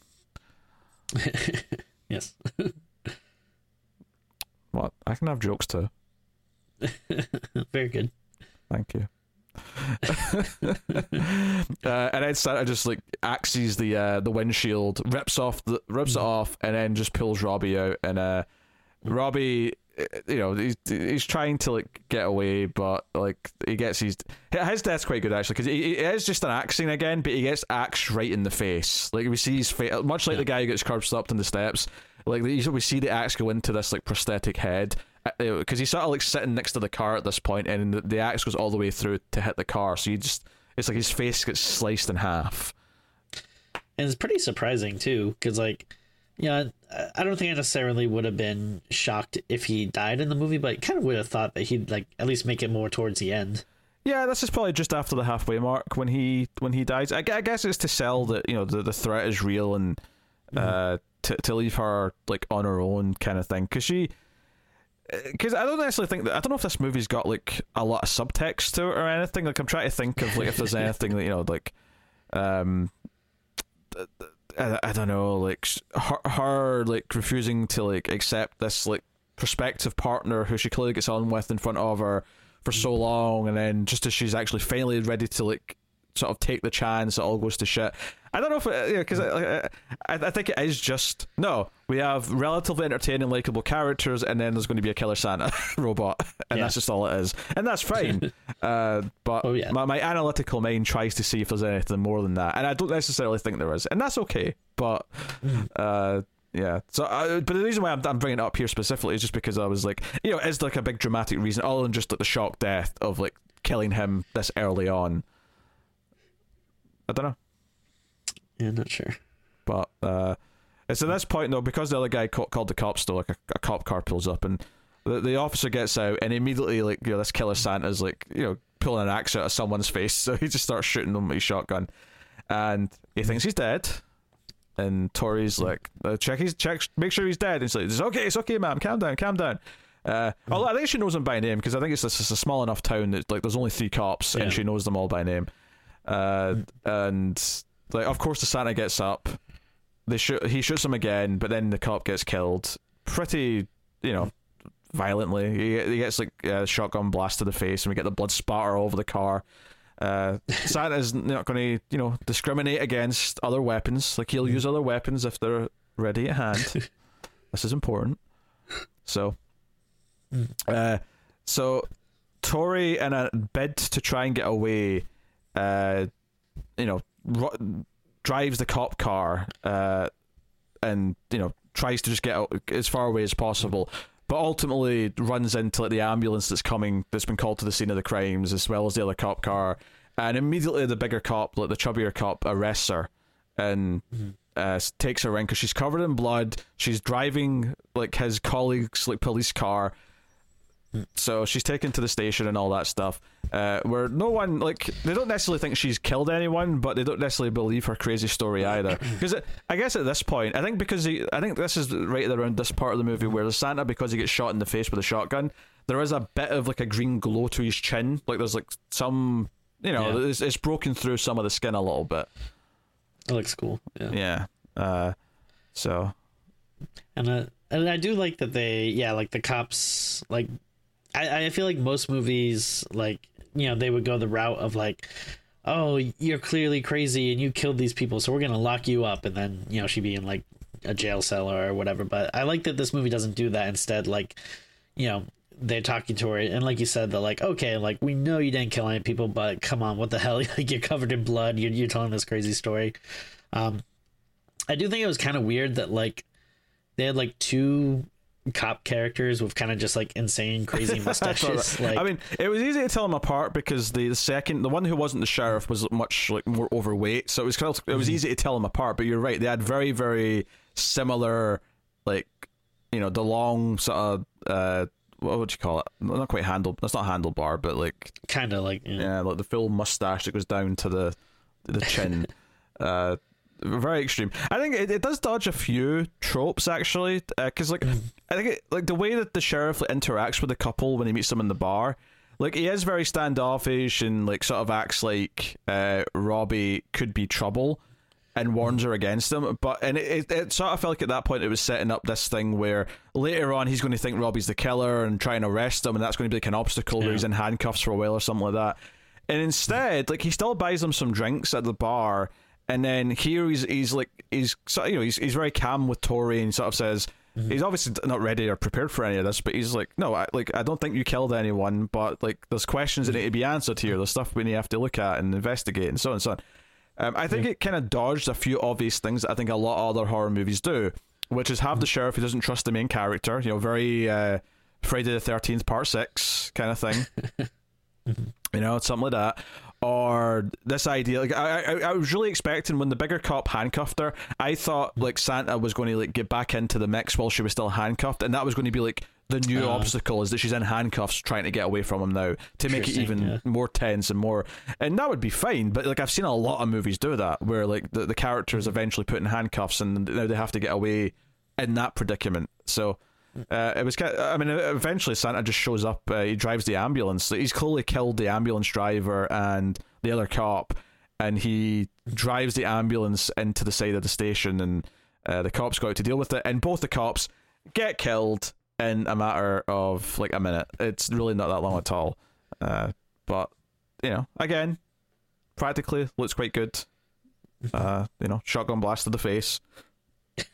Yes. What? I can have jokes too. Very good. Thank you. And then Santa just like axes the windshield, rips it off, and then just pulls Robbie out. And Robbie, he's trying to like get away, but like he gets his death's quite good actually, because it is just an axing again, but he gets axed right in the face. Like we see his face, much like the guy who gets curb stomped in the steps. Like we see the axe go into this like prosthetic head. Because he's sort of like sitting next to the car at this point, and the axe goes all the way through to hit the car, so it's like his face gets sliced in half. And it's pretty surprising too, because like you know, I don't think I necessarily would have been shocked if he died in the movie, but I kind of would have thought that he'd like at least make it more towards the end. Yeah, this is probably just after the halfway mark when he dies. I guess it's to sell that, you know, the threat is real and to leave her like on her own kind of thing, because I don't necessarily think that, I don't know if this movie's got like a lot of subtext to it or anything. Like I'm trying to think of like if there's anything that, you know, like I don't know, like her like refusing to like accept this like prospective partner who she clearly gets on with in front of her for so long, and then just as she's actually finally ready to like sort of take the chance, it all goes to shit. I don't know if it, you know, because I think it is just no. We have relatively entertaining, likable characters, and then there's going to be a killer Santa robot, and that's just all it is, and that's fine. But my analytical mind tries to see if there's anything more than that, and I don't necessarily think there is, and that's okay. But yeah, so but the reason why I'm bringing it up here specifically is just because I was like, you know, it's like a big dramatic reason, other than just like the shock death of like killing him this early on. I don't know. Yeah, not sure. But it's at this point though, because the other guy called the cops though, like a cop car pulls up and the officer gets out, and immediately like, you know, this killer Santa's like, you know, pulling an axe out of someone's face, so he just starts shooting them with his shotgun, and he thinks he's dead. And Tori's like, check, make sure he's dead. And he's like, it's okay, ma'am, calm down. Although I think she knows him by name, because I think it's a small enough town that like there's only 3 cops, and she knows them all by name. And like, of course, the Santa gets up. He shoots him again, but then the cop gets killed pretty, you know, violently. He gets like a shotgun blast to the face, and we get the blood spatter all over the car. Santa's not going to, you know, discriminate against other weapons. Like, he'll use other weapons if they're ready at hand. This is important. So Tori, in a bid to try and get away, you know, drives the cop car, and, you know, tries to just get out as far away as possible, but ultimately runs into like the ambulance that's been called to the scene of the crimes, as well as the other cop car, and immediately the bigger cop, like the chubbier cop, arrests her and takes her in, because she's covered in blood, she's driving like his colleague's like police car. So she's taken to the station and all that stuff, where no one, like, they don't necessarily think she's killed anyone, but they don't necessarily believe her crazy story either. Because I guess at this point, I think I think this is right around this part of the movie where the Santa, because he gets shot in the face with a shotgun, there is a bit of like a green glow to his chin. Like there's like some, you know, it's broken through some of the skin a little bit. It looks cool. Yeah. So. And I do like that they, like the cops, like, I feel like most movies, like, you know, they would go the route of like, oh, you're clearly crazy and you killed these people, so we're going to lock you up, and then, you know, she'd be in like a jail cell or whatever. But I like that this movie doesn't do that. Instead, like, you know, they're talking to her, and like you said, they're like, okay, like, we know you didn't kill any people, but come on, what the hell? Like, you're covered in blood, you're telling this crazy story. I do think it was kind of weird that like they had like 2 cop characters with kind of just like insane crazy mustaches. Like, I mean, it was easy to tell them apart because the one who wasn't the sheriff was much like more overweight, so it was easy to tell them apart. But you're right, they had very, very similar, like, you know, the long sort of what would you call it? Not quite handle. That's not handlebar, but like kind of like like the full mustache that goes down to the chin. Very extreme. I think it does dodge a few tropes actually, because like I think it, like the way that the sheriff like, interacts with the couple when he meets them in the bar, like he is very standoffish and like sort of acts like Robbie could be trouble and warns her against him. But and it sort of felt like at that point it was setting up this thing where later on he's going to think Robbie's the killer and try and arrest him, and that's going to be like an obstacle where he's in handcuffs for a while or something like that. And instead, like he still buys them some drinks at the bar. And then here he's very calm with Tori and sort of says he's obviously not ready or prepared for any of this, but he's like, no, I don't think you killed anyone, but like there's questions that need to be answered here. There's stuff we need to have to look at and investigate and so on and so on. I think it kind of dodged a few obvious things that I think a lot of other horror movies do, which is have the sheriff who doesn't trust the main character, you know, very Friday the 13th Part 6 kind of thing, you know, something like that. or this idea. Like I was really expecting when the bigger cop handcuffed her, I thought like Santa was going to like get back into the mix while she was still handcuffed, and that was going to be like the new obstacle, is that she's in handcuffs trying to get away from him now to make it even more tense and more, and that would be fine, but like I've seen a lot of movies do that where like the character is eventually put in handcuffs and now they have to get away in that predicament. So it was kind of, I mean, eventually Santa just shows up, he drives the ambulance, he's clearly killed the ambulance driver and the other cop, and he drives the ambulance into the side of the station, and the cops got to deal with it, and both the cops get killed in a matter of like a minute. It's really not that long at all, but you know, again, practically looks quite good. You know, shotgun blast to the face.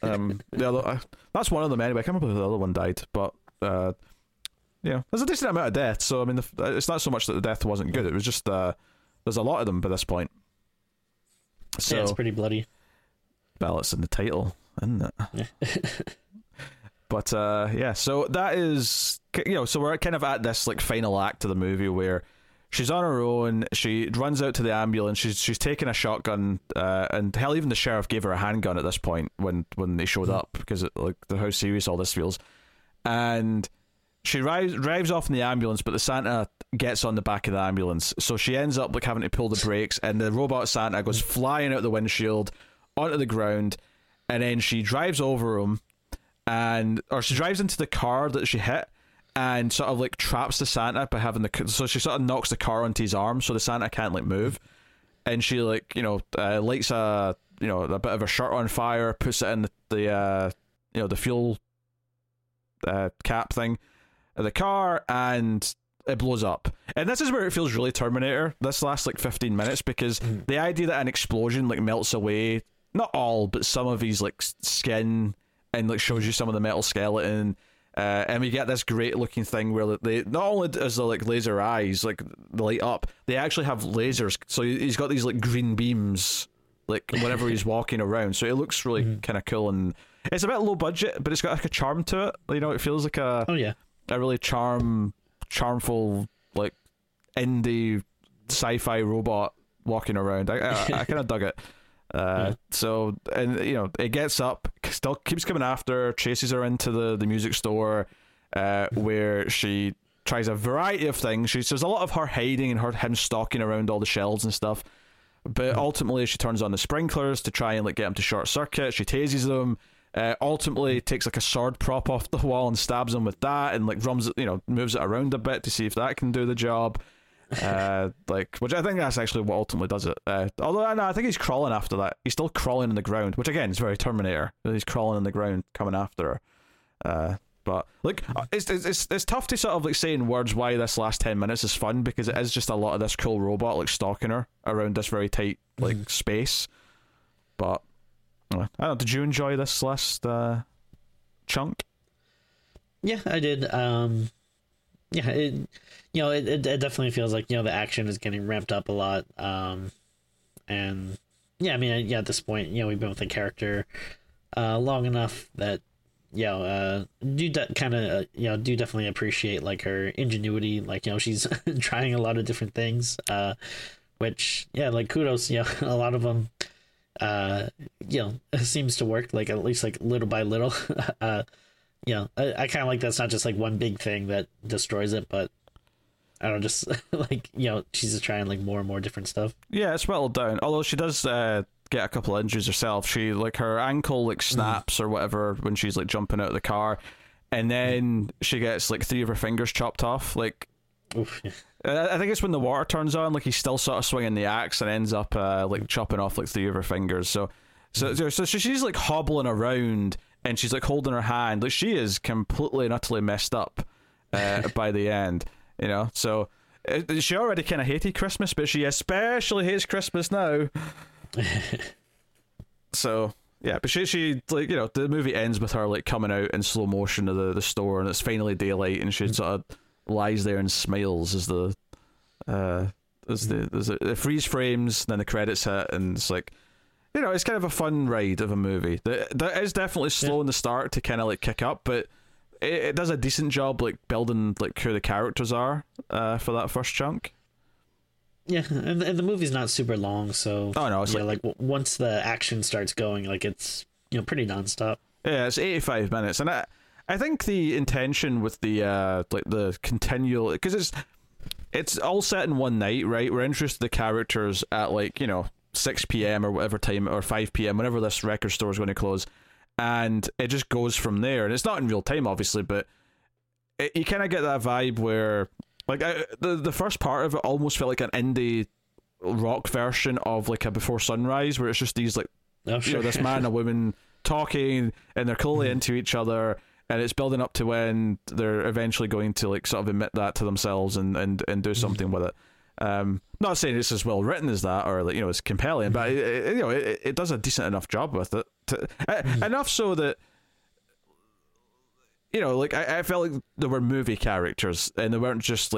The other, that's one of them anyway. I can't remember if the other one died, but you know, there's a decent amount of death. So I mean, it's not so much that the death wasn't good. It was just there's a lot of them by this point. So yeah, it's pretty bloody. Ballots in the title, isn't it? Yeah. But yeah, so that is, you know, so we're kind of at this like final act of the movie where she's on her own. She runs out to the ambulance. She's taking a shotgun, and hell, even the sheriff gave her a handgun at this point when they showed up, because like how serious all this feels. And she drives off in the ambulance, but the Santa gets on the back of the ambulance, so she ends up like having to pull the brakes, and the robot Santa goes flying out the windshield onto the ground, and then she drives over him, or she drives into the car that she hit, and sort of like traps the Santa by having the, so she sort of knocks the car onto his arm so the Santa can't like move, and she like, you know, lights a, you know, a bit of a shirt on fire, puts it in the you know, the fuel cap thing of the car, and it blows up. And this is where it feels really Terminator, this last like 15 minutes, because the idea that an explosion like melts away not all but some of his like skin and like shows you some of the metal skeleton, and we get this great looking thing where they, not only is there like laser eyes like light up, they actually have lasers, so he's got these like green beams like whenever he's walking around, so it looks really kind of cool. And it's a bit low budget, but it's got like a charm to it, you know. It feels like a really charmful like indie sci-fi robot walking around. I kind of dug it. So, and you know, it gets up, still keeps coming after her, chases her into the music store, where she tries a variety of things. There's a lot of her hiding and him stalking around all the shelves and stuff, but ultimately she turns on the sprinklers to try and like get them to short circuit. She tases them, ultimately takes like a sword prop off the wall and stabs him with that, and like drums, you know, moves it around a bit to see if that can do the job. Like, which I think that's actually what ultimately does it. Although no, I think he's crawling after that. He's still crawling in the ground, which again is very Terminator. He's crawling in the ground, coming after her. But like, it's tough to sort of like say in words why this last 10 minutes is fun, because it is just a lot of this cool robot like stalking her around this very tight like space. But I don't know. Did you enjoy this last chunk? Yeah, I did. Yeah, you know, it definitely feels like, you know, the action is getting ramped up a lot. And yeah, I mean, yeah, at this point, you know, we've been with the character long enough that, you know, do definitely appreciate like her ingenuity. Like, you know, she's trying a lot of different things, which, yeah, like kudos, you know, a lot of them, you know, seems to work, like at least like little by little. Yeah, I kind of like that's not just like one big thing that destroys it, but I don't know, just like, you know, she's just trying like more and more different stuff. Yeah, it's whittled down. Although she does get a couple of injuries herself. She like her ankle like snaps or whatever when she's like jumping out of the car, and then she gets like three of her fingers chopped off. Like, oof. I think it's when the water turns on. Like he's still sort of swinging the axe and ends up like chopping off like three of her fingers. So she's like hobbling around. And she's like holding her hand, like she is completely and utterly messed up by the end, you know. So she already kind of hated Christmas, but she especially hates Christmas now. So yeah, but she like, you know, the movie ends with her like coming out in slow motion of the store, and it's finally daylight, and she sort of lies there and smiles as the freeze frames, and then the credits hit, and it's like, you know, it's kind of a fun ride of a movie. That is definitely slow in the start to kind of like kick up, but it does a decent job like building like who the characters are for that first chunk. Yeah, and the movie's not super long, so like once the action starts going, like it's pretty nonstop. Yeah, it's 85 minutes, and I think the intention with the like the continual, because it's all set in one night, right? We're introduced to the characters at 6 p.m. or whatever time, or 5 p.m. whenever this record store is going to close, and it just goes from there. And it's not in real time, obviously, but you kind of get that vibe where. Like, the first part of it almost felt like an indie rock version of, like, a Before Sunrise, where it's just these, like, this man and a woman talking, and they're clearly into each other, and it's building up to when they're eventually going to, like, sort of admit that to themselves and do something with it. Not saying it's as well-written as that, or, like, it's compelling, but, it does a decent enough job with it. Enough so that... I felt like there were movie characters and they weren't just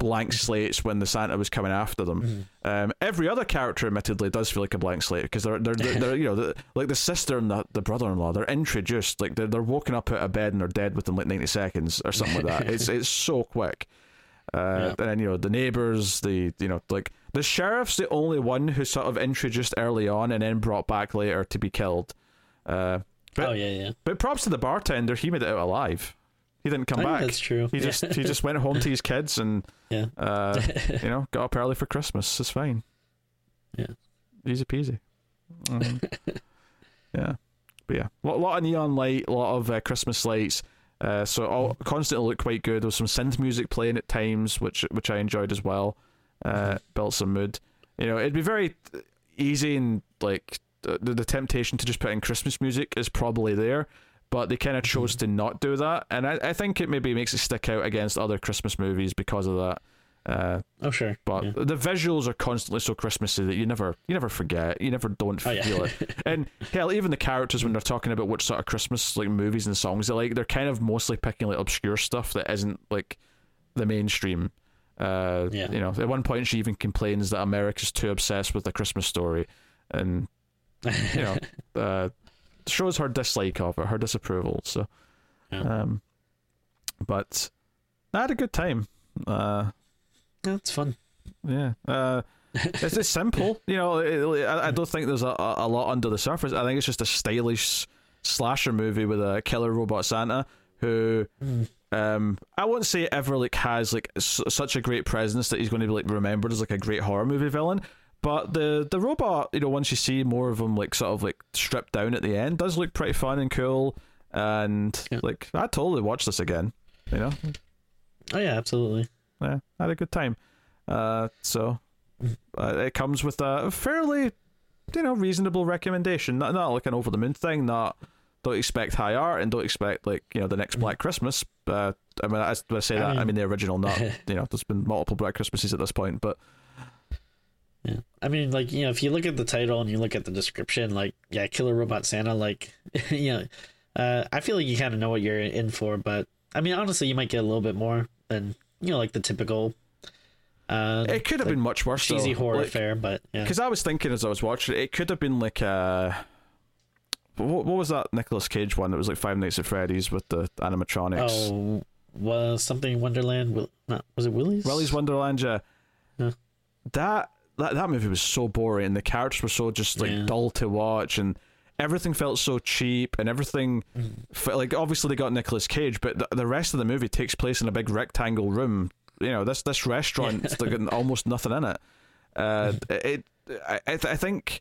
blank slates when the Santa was coming after them. Mm-hmm. Every other character, admittedly, does feel like a blank slate because they're like the sister and the brother-in-law. They're introduced like they're woken up out of bed and they're dead within like 90 seconds or something like that. It's so quick. And then the neighbors, the sheriff's the only one who's sort of introduced early on and then brought back later to be killed. But, but props to the bartender, he made it out alive. He didn't come back. That's true. He just went home to his kids and got up early for Christmas. It's fine. Yeah. Easy peasy. Yeah. But yeah, lot of neon light, lot of Christmas lights. So all constantly looked quite good. There was some synth music playing at times, which I enjoyed as well. Built some mood. It'd be very easy and like. The temptation to just put in Christmas music is probably there, but they kind of chose to not do that, and I think it maybe makes it stick out against other Christmas movies because of that. But the visuals are constantly so Christmassy that you never forget, you never don't feel it. And hell, even the characters when they're talking about which sort of Christmas like movies and songs they like, they're kind of mostly picking like obscure stuff that isn't like the mainstream. At one point she even complains that America's too obsessed with The Christmas Story, and shows her dislike of it, her disapproval. So, but I had a good time. It's fun. Yeah, it's just simple. I don't think there's a lot under the surface. I think it's just a stylish slasher movie with a killer robot Santa who, I wouldn't say ever like has like such a great presence that he's going to be like remembered as like a great horror movie villain. But the robot, once you see more of him, like sort of like stripped down at the end, does look pretty fun and cool, and like I'd totally watch this again. Oh yeah, absolutely. Yeah, I had a good time. So it comes with a fairly, reasonable recommendation. Not like an over the moon thing. Don't expect high art and don't expect like the next Black Christmas. I mean the original, not there's been multiple Black Christmases at this point, but. Yeah, I mean, like, if you look at the title and you look at the description, like, yeah, Killer Robot Santa, like, I feel like you kind of know what you're in for, but, I mean, honestly, you might get a little bit more than, like, the typical... it could have been much worse, cheesy horror fare, but, yeah. Because I was thinking as I was watching it, it could have been, like, what was that Nicolas Cage one that was, like, Five Nights at Freddy's with the animatronics? Oh, was something Wonderland... was it Willy's? Willy's Wonderland, yeah. Yeah. That movie was so boring and the characters were so just like dull to watch and everything felt so cheap and everything like obviously they got Nicolas Cage, but the rest of the movie takes place in a big rectangle room, this restaurant's got almost nothing in it. I think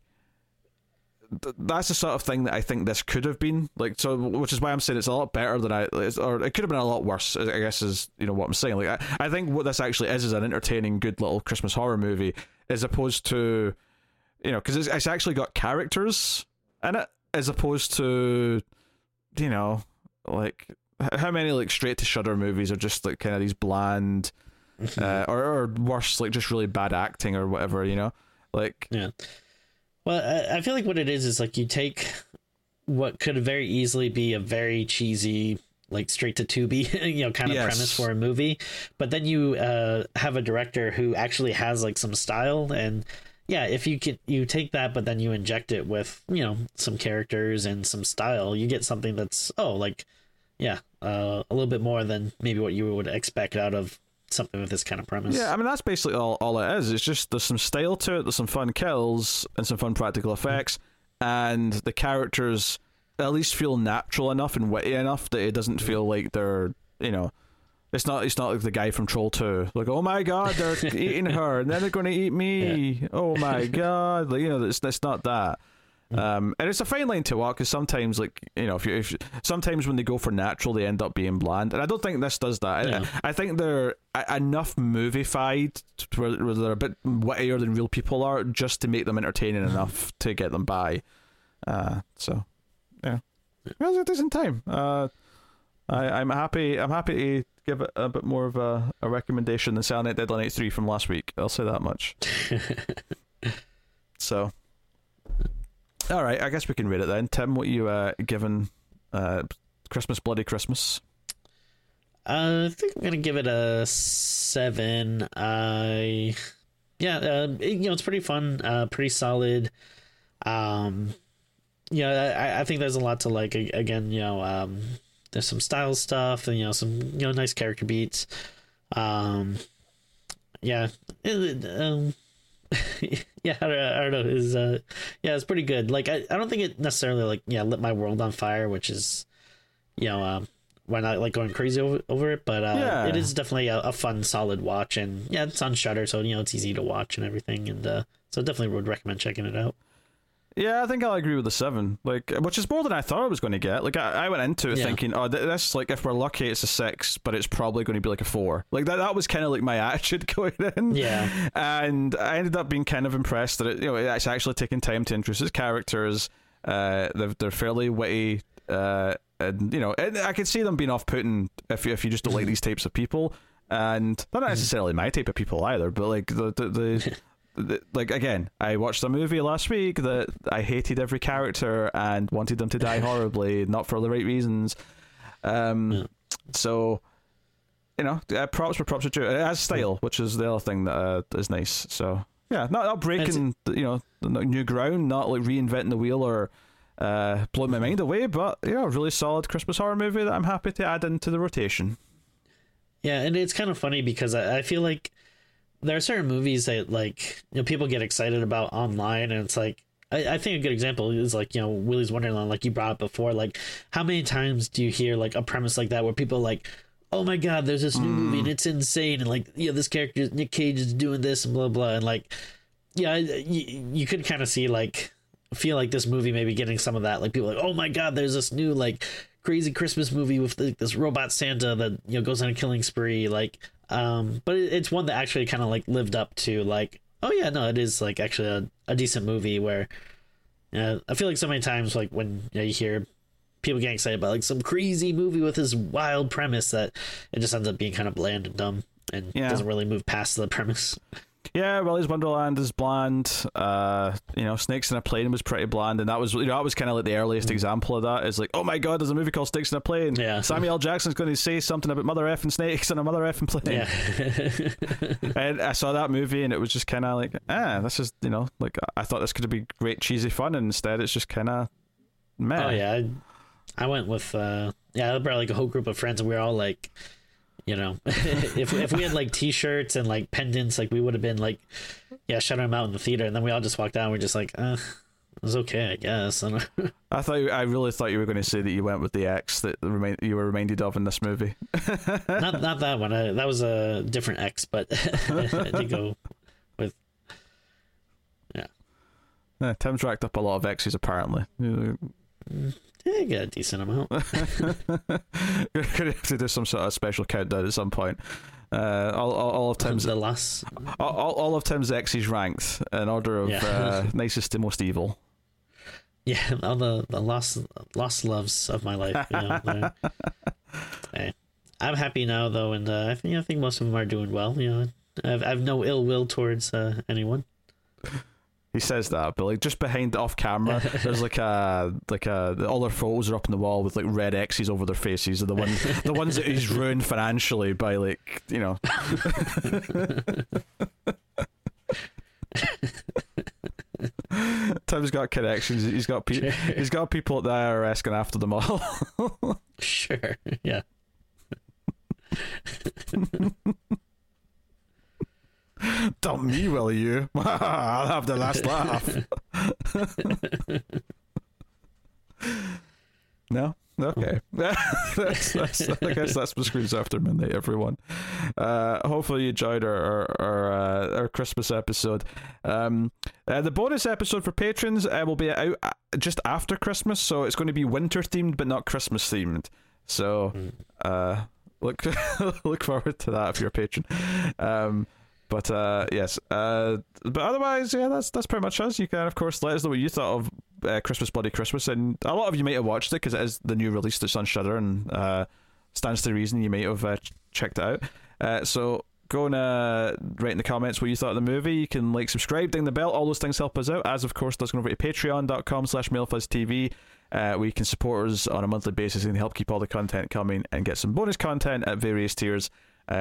that's the sort of thing that I think this could have been like, so which is why I'm saying it's a lot better than or it could have been a lot worse, I guess, is what I'm saying. Like I think what this actually is an entertaining good little Christmas horror movie as opposed to because it's actually got characters in it as opposed to like how many like straight to Shudder movies are just like kind of these bland or worse like just really bad acting or whatever Well, I feel like what it is like you take what could very easily be a very cheesy, like straight to Tubi, kind of premise for a movie, but then you have a director who actually has like some style, and if you take that, but then you inject it with some characters and some style, you get something that's a little bit more than maybe what you would expect out of something with this kind of premise. Yeah, I mean, that's basically all it is. It's just there's some style to it, there's some fun kills and some fun practical effects, and the characters at least feel natural enough and witty enough that it doesn't feel like they're, you know, it's not like the guy from Troll 2, like, oh my god, they're eating her and then they're going to eat me, oh my god, like, you know, it's not that. And it's a fine line to walk, because sometimes, like, you know, if sometimes when they go for natural, they end up being bland, and I don't think this does that. I think they're enough movie-fied where they're a bit wittier than real people are, just to make them entertaining enough to get them by. So, yeah, well, it's a decent time. I'm happy to give it a bit more of a recommendation than Silent Night Deadly Night 3 from last week. I'll say that much. So. All right, I guess we can read it then. Tim, what are you giving Christmas Bloody Christmas? I think I'm going to give it a 7. It's pretty fun, pretty solid. I think there's a lot to like. Again, there's some style stuff and, some, nice character beats. I don't know. It's pretty good. Like, I don't think it necessarily lit my world on fire, which is, why not going crazy over it? But it is definitely a fun, solid watch, and it's on Shudder, so it's easy to watch and everything, and so definitely would recommend checking it out. Yeah, I think I'll agree with the 7, which is more than I thought I was going to get. Like, I went into it thinking, this, if we're lucky, it's a 6, but it's probably going to be like a 4. Like, that was kind of like my attitude going in. Yeah. And I ended up being kind of impressed that it, it's actually taking time to introduce its characters. They're fairly witty. And I could see them being off-putting if you just don't like these types of people. And they're not necessarily my type of people either, but, the again, I watched a movie last week that I hated every character and wanted them to die horribly, not for the right reasons. So, props were props. It has style, which is the other thing that is nice. So, not breaking, new ground, not like reinventing the wheel or blowing my mind away, but, a really solid Christmas horror movie that I'm happy to add into the rotation. Yeah, and it's kind of funny because I feel like there are certain movies that people get excited about online, and it's like I think a good example is Willy's Wonderland, you brought up before. How many times do you hear a premise like that where people are like, oh my god, there's this new movie and it's insane, and this character Nick Cage is doing this and blah blah, and you could kind of see feel like this movie maybe getting some of that, people are like, oh my god, there's this new crazy Christmas movie with this robot Santa that goes on a killing spree, but it's one that actually kind of lived up to it is actually a decent movie where I feel like so many times when you hear people getting excited about some crazy movie with this wild premise that it just ends up being kind of bland and dumb and doesn't really move past the premise. Willy's Wonderland is bland. Snakes on a Plane was pretty bland, and that was kind of the earliest example of that. Is oh my god, there's a movie called Snakes on a Plane. Yeah. Samuel L. Jackson's going to say something about mother effing snakes on a mother effing plane. Yeah. And I saw that movie, and it was just kind of this is I thought this could be great cheesy fun, and instead it's just kind of meh. Oh yeah, I went with I brought a whole group of friends, and we were all like, if we had t-shirts and pendants, we would have been shutting them out in the theater, and then we all just walked out and we're just it was okay, I guess. I really thought you were going to say that you went with the X that you were reminded of in this movie. not that one. That was a different X, but I did go with Tim's racked up a lot of X's apparently. Yeah, I got a decent amount. You're gonna have to do some sort of special countdown at some point. All of Tim's all of Tim's X's ranked in order of nicest to most evil. Yeah, all the lost loves of my life. Okay. I'm happy now though, and I think most of them are doing well. I've no ill will towards anyone. He says that, but just behind off camera, there's all their photos are up on the wall with red X's over their faces, are the ones that he's ruined financially by Tim's got connections. He's got people at the IRS going after them all. Sure, yeah. Dump me, will you? I'll have the last laugh. No? Okay. I guess that's what Screams After Midnight, everyone. Hopefully you enjoyed our Christmas episode. The bonus episode for patrons will be out just after Christmas, so it's going to be winter-themed but not Christmas-themed. So look forward to that if you're a patron. But otherwise, yeah, that's pretty much us. You can, of course, let us know what you thought of Christmas Bloody Christmas, and a lot of you might have watched it because it is the new release that's on Shudder, and stands to reason you might have checked it out. So go and write in the comments what you thought of the movie. You can like, subscribe, ding the bell, all those things help us out, as of course does. Go over to patreon.com/MaleFuzzTV, where you can support us on a monthly basis and help keep all the content coming and get some bonus content at various tiers.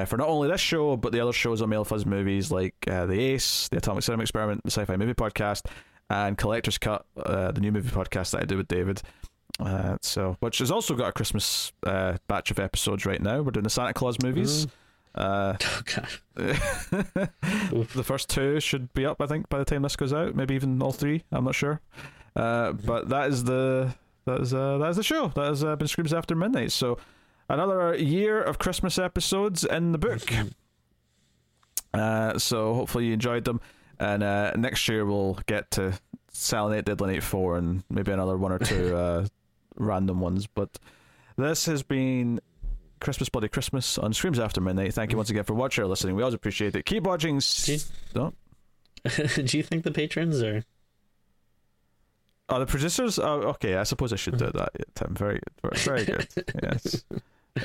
For not only this show, but the other shows on Male Fuzz Movies, like The Ace, The Atomic Cinema Experiment, the Sci-Fi Movie Podcast, and Collector's Cut, the new movie podcast that I do with David. Which has also got a Christmas batch of episodes right now. We're doing the Santa Claus movies. The first two should be up, I think, by the time this goes out. Maybe even all three. I'm not sure. But that is the show. That has been Screams After Midnight. So another year of Christmas episodes in the book. So hopefully you enjoyed them. And next year we'll get to Silent Night Deadly Night 4 and maybe another one or two random ones. But this has been Christmas Bloody Christmas on Screams After Midnight. Thank you once again for watching or listening. We always appreciate it. Keep watching. Do you think the patrons are... Oh, the producers? Oh, okay, I suppose I should do that, Tim. Very good. Very good.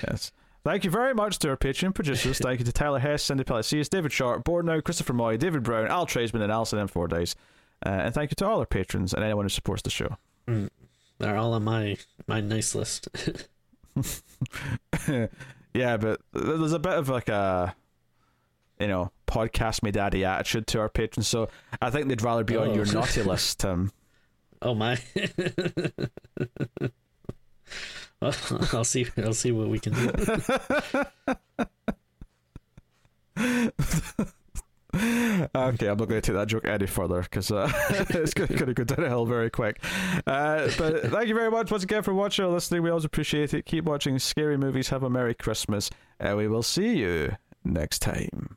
Yes. Thank you very much to our Patreon producers. Thank you to Tyler Hess, Cindy Palacios, David Sharp, Bornow, Christopher Moy, David Brown, Al Tradesman, and Alison M. Fordyce. And thank you to all our patrons and anyone who supports the show. They're all on my nice list. Yeah, but there's a bit of like a, podcast me daddy attitude to our patrons, so I think they'd rather be on your naughty list, Tim. Oh my. Well, I'll see what we can do. Okay, I'm not going to take that joke any further because it's going to go down a hill very quick. But thank you very much once again for watching or listening. We always appreciate it. Keep watching scary movies. Have a Merry Christmas, and we will see you next time.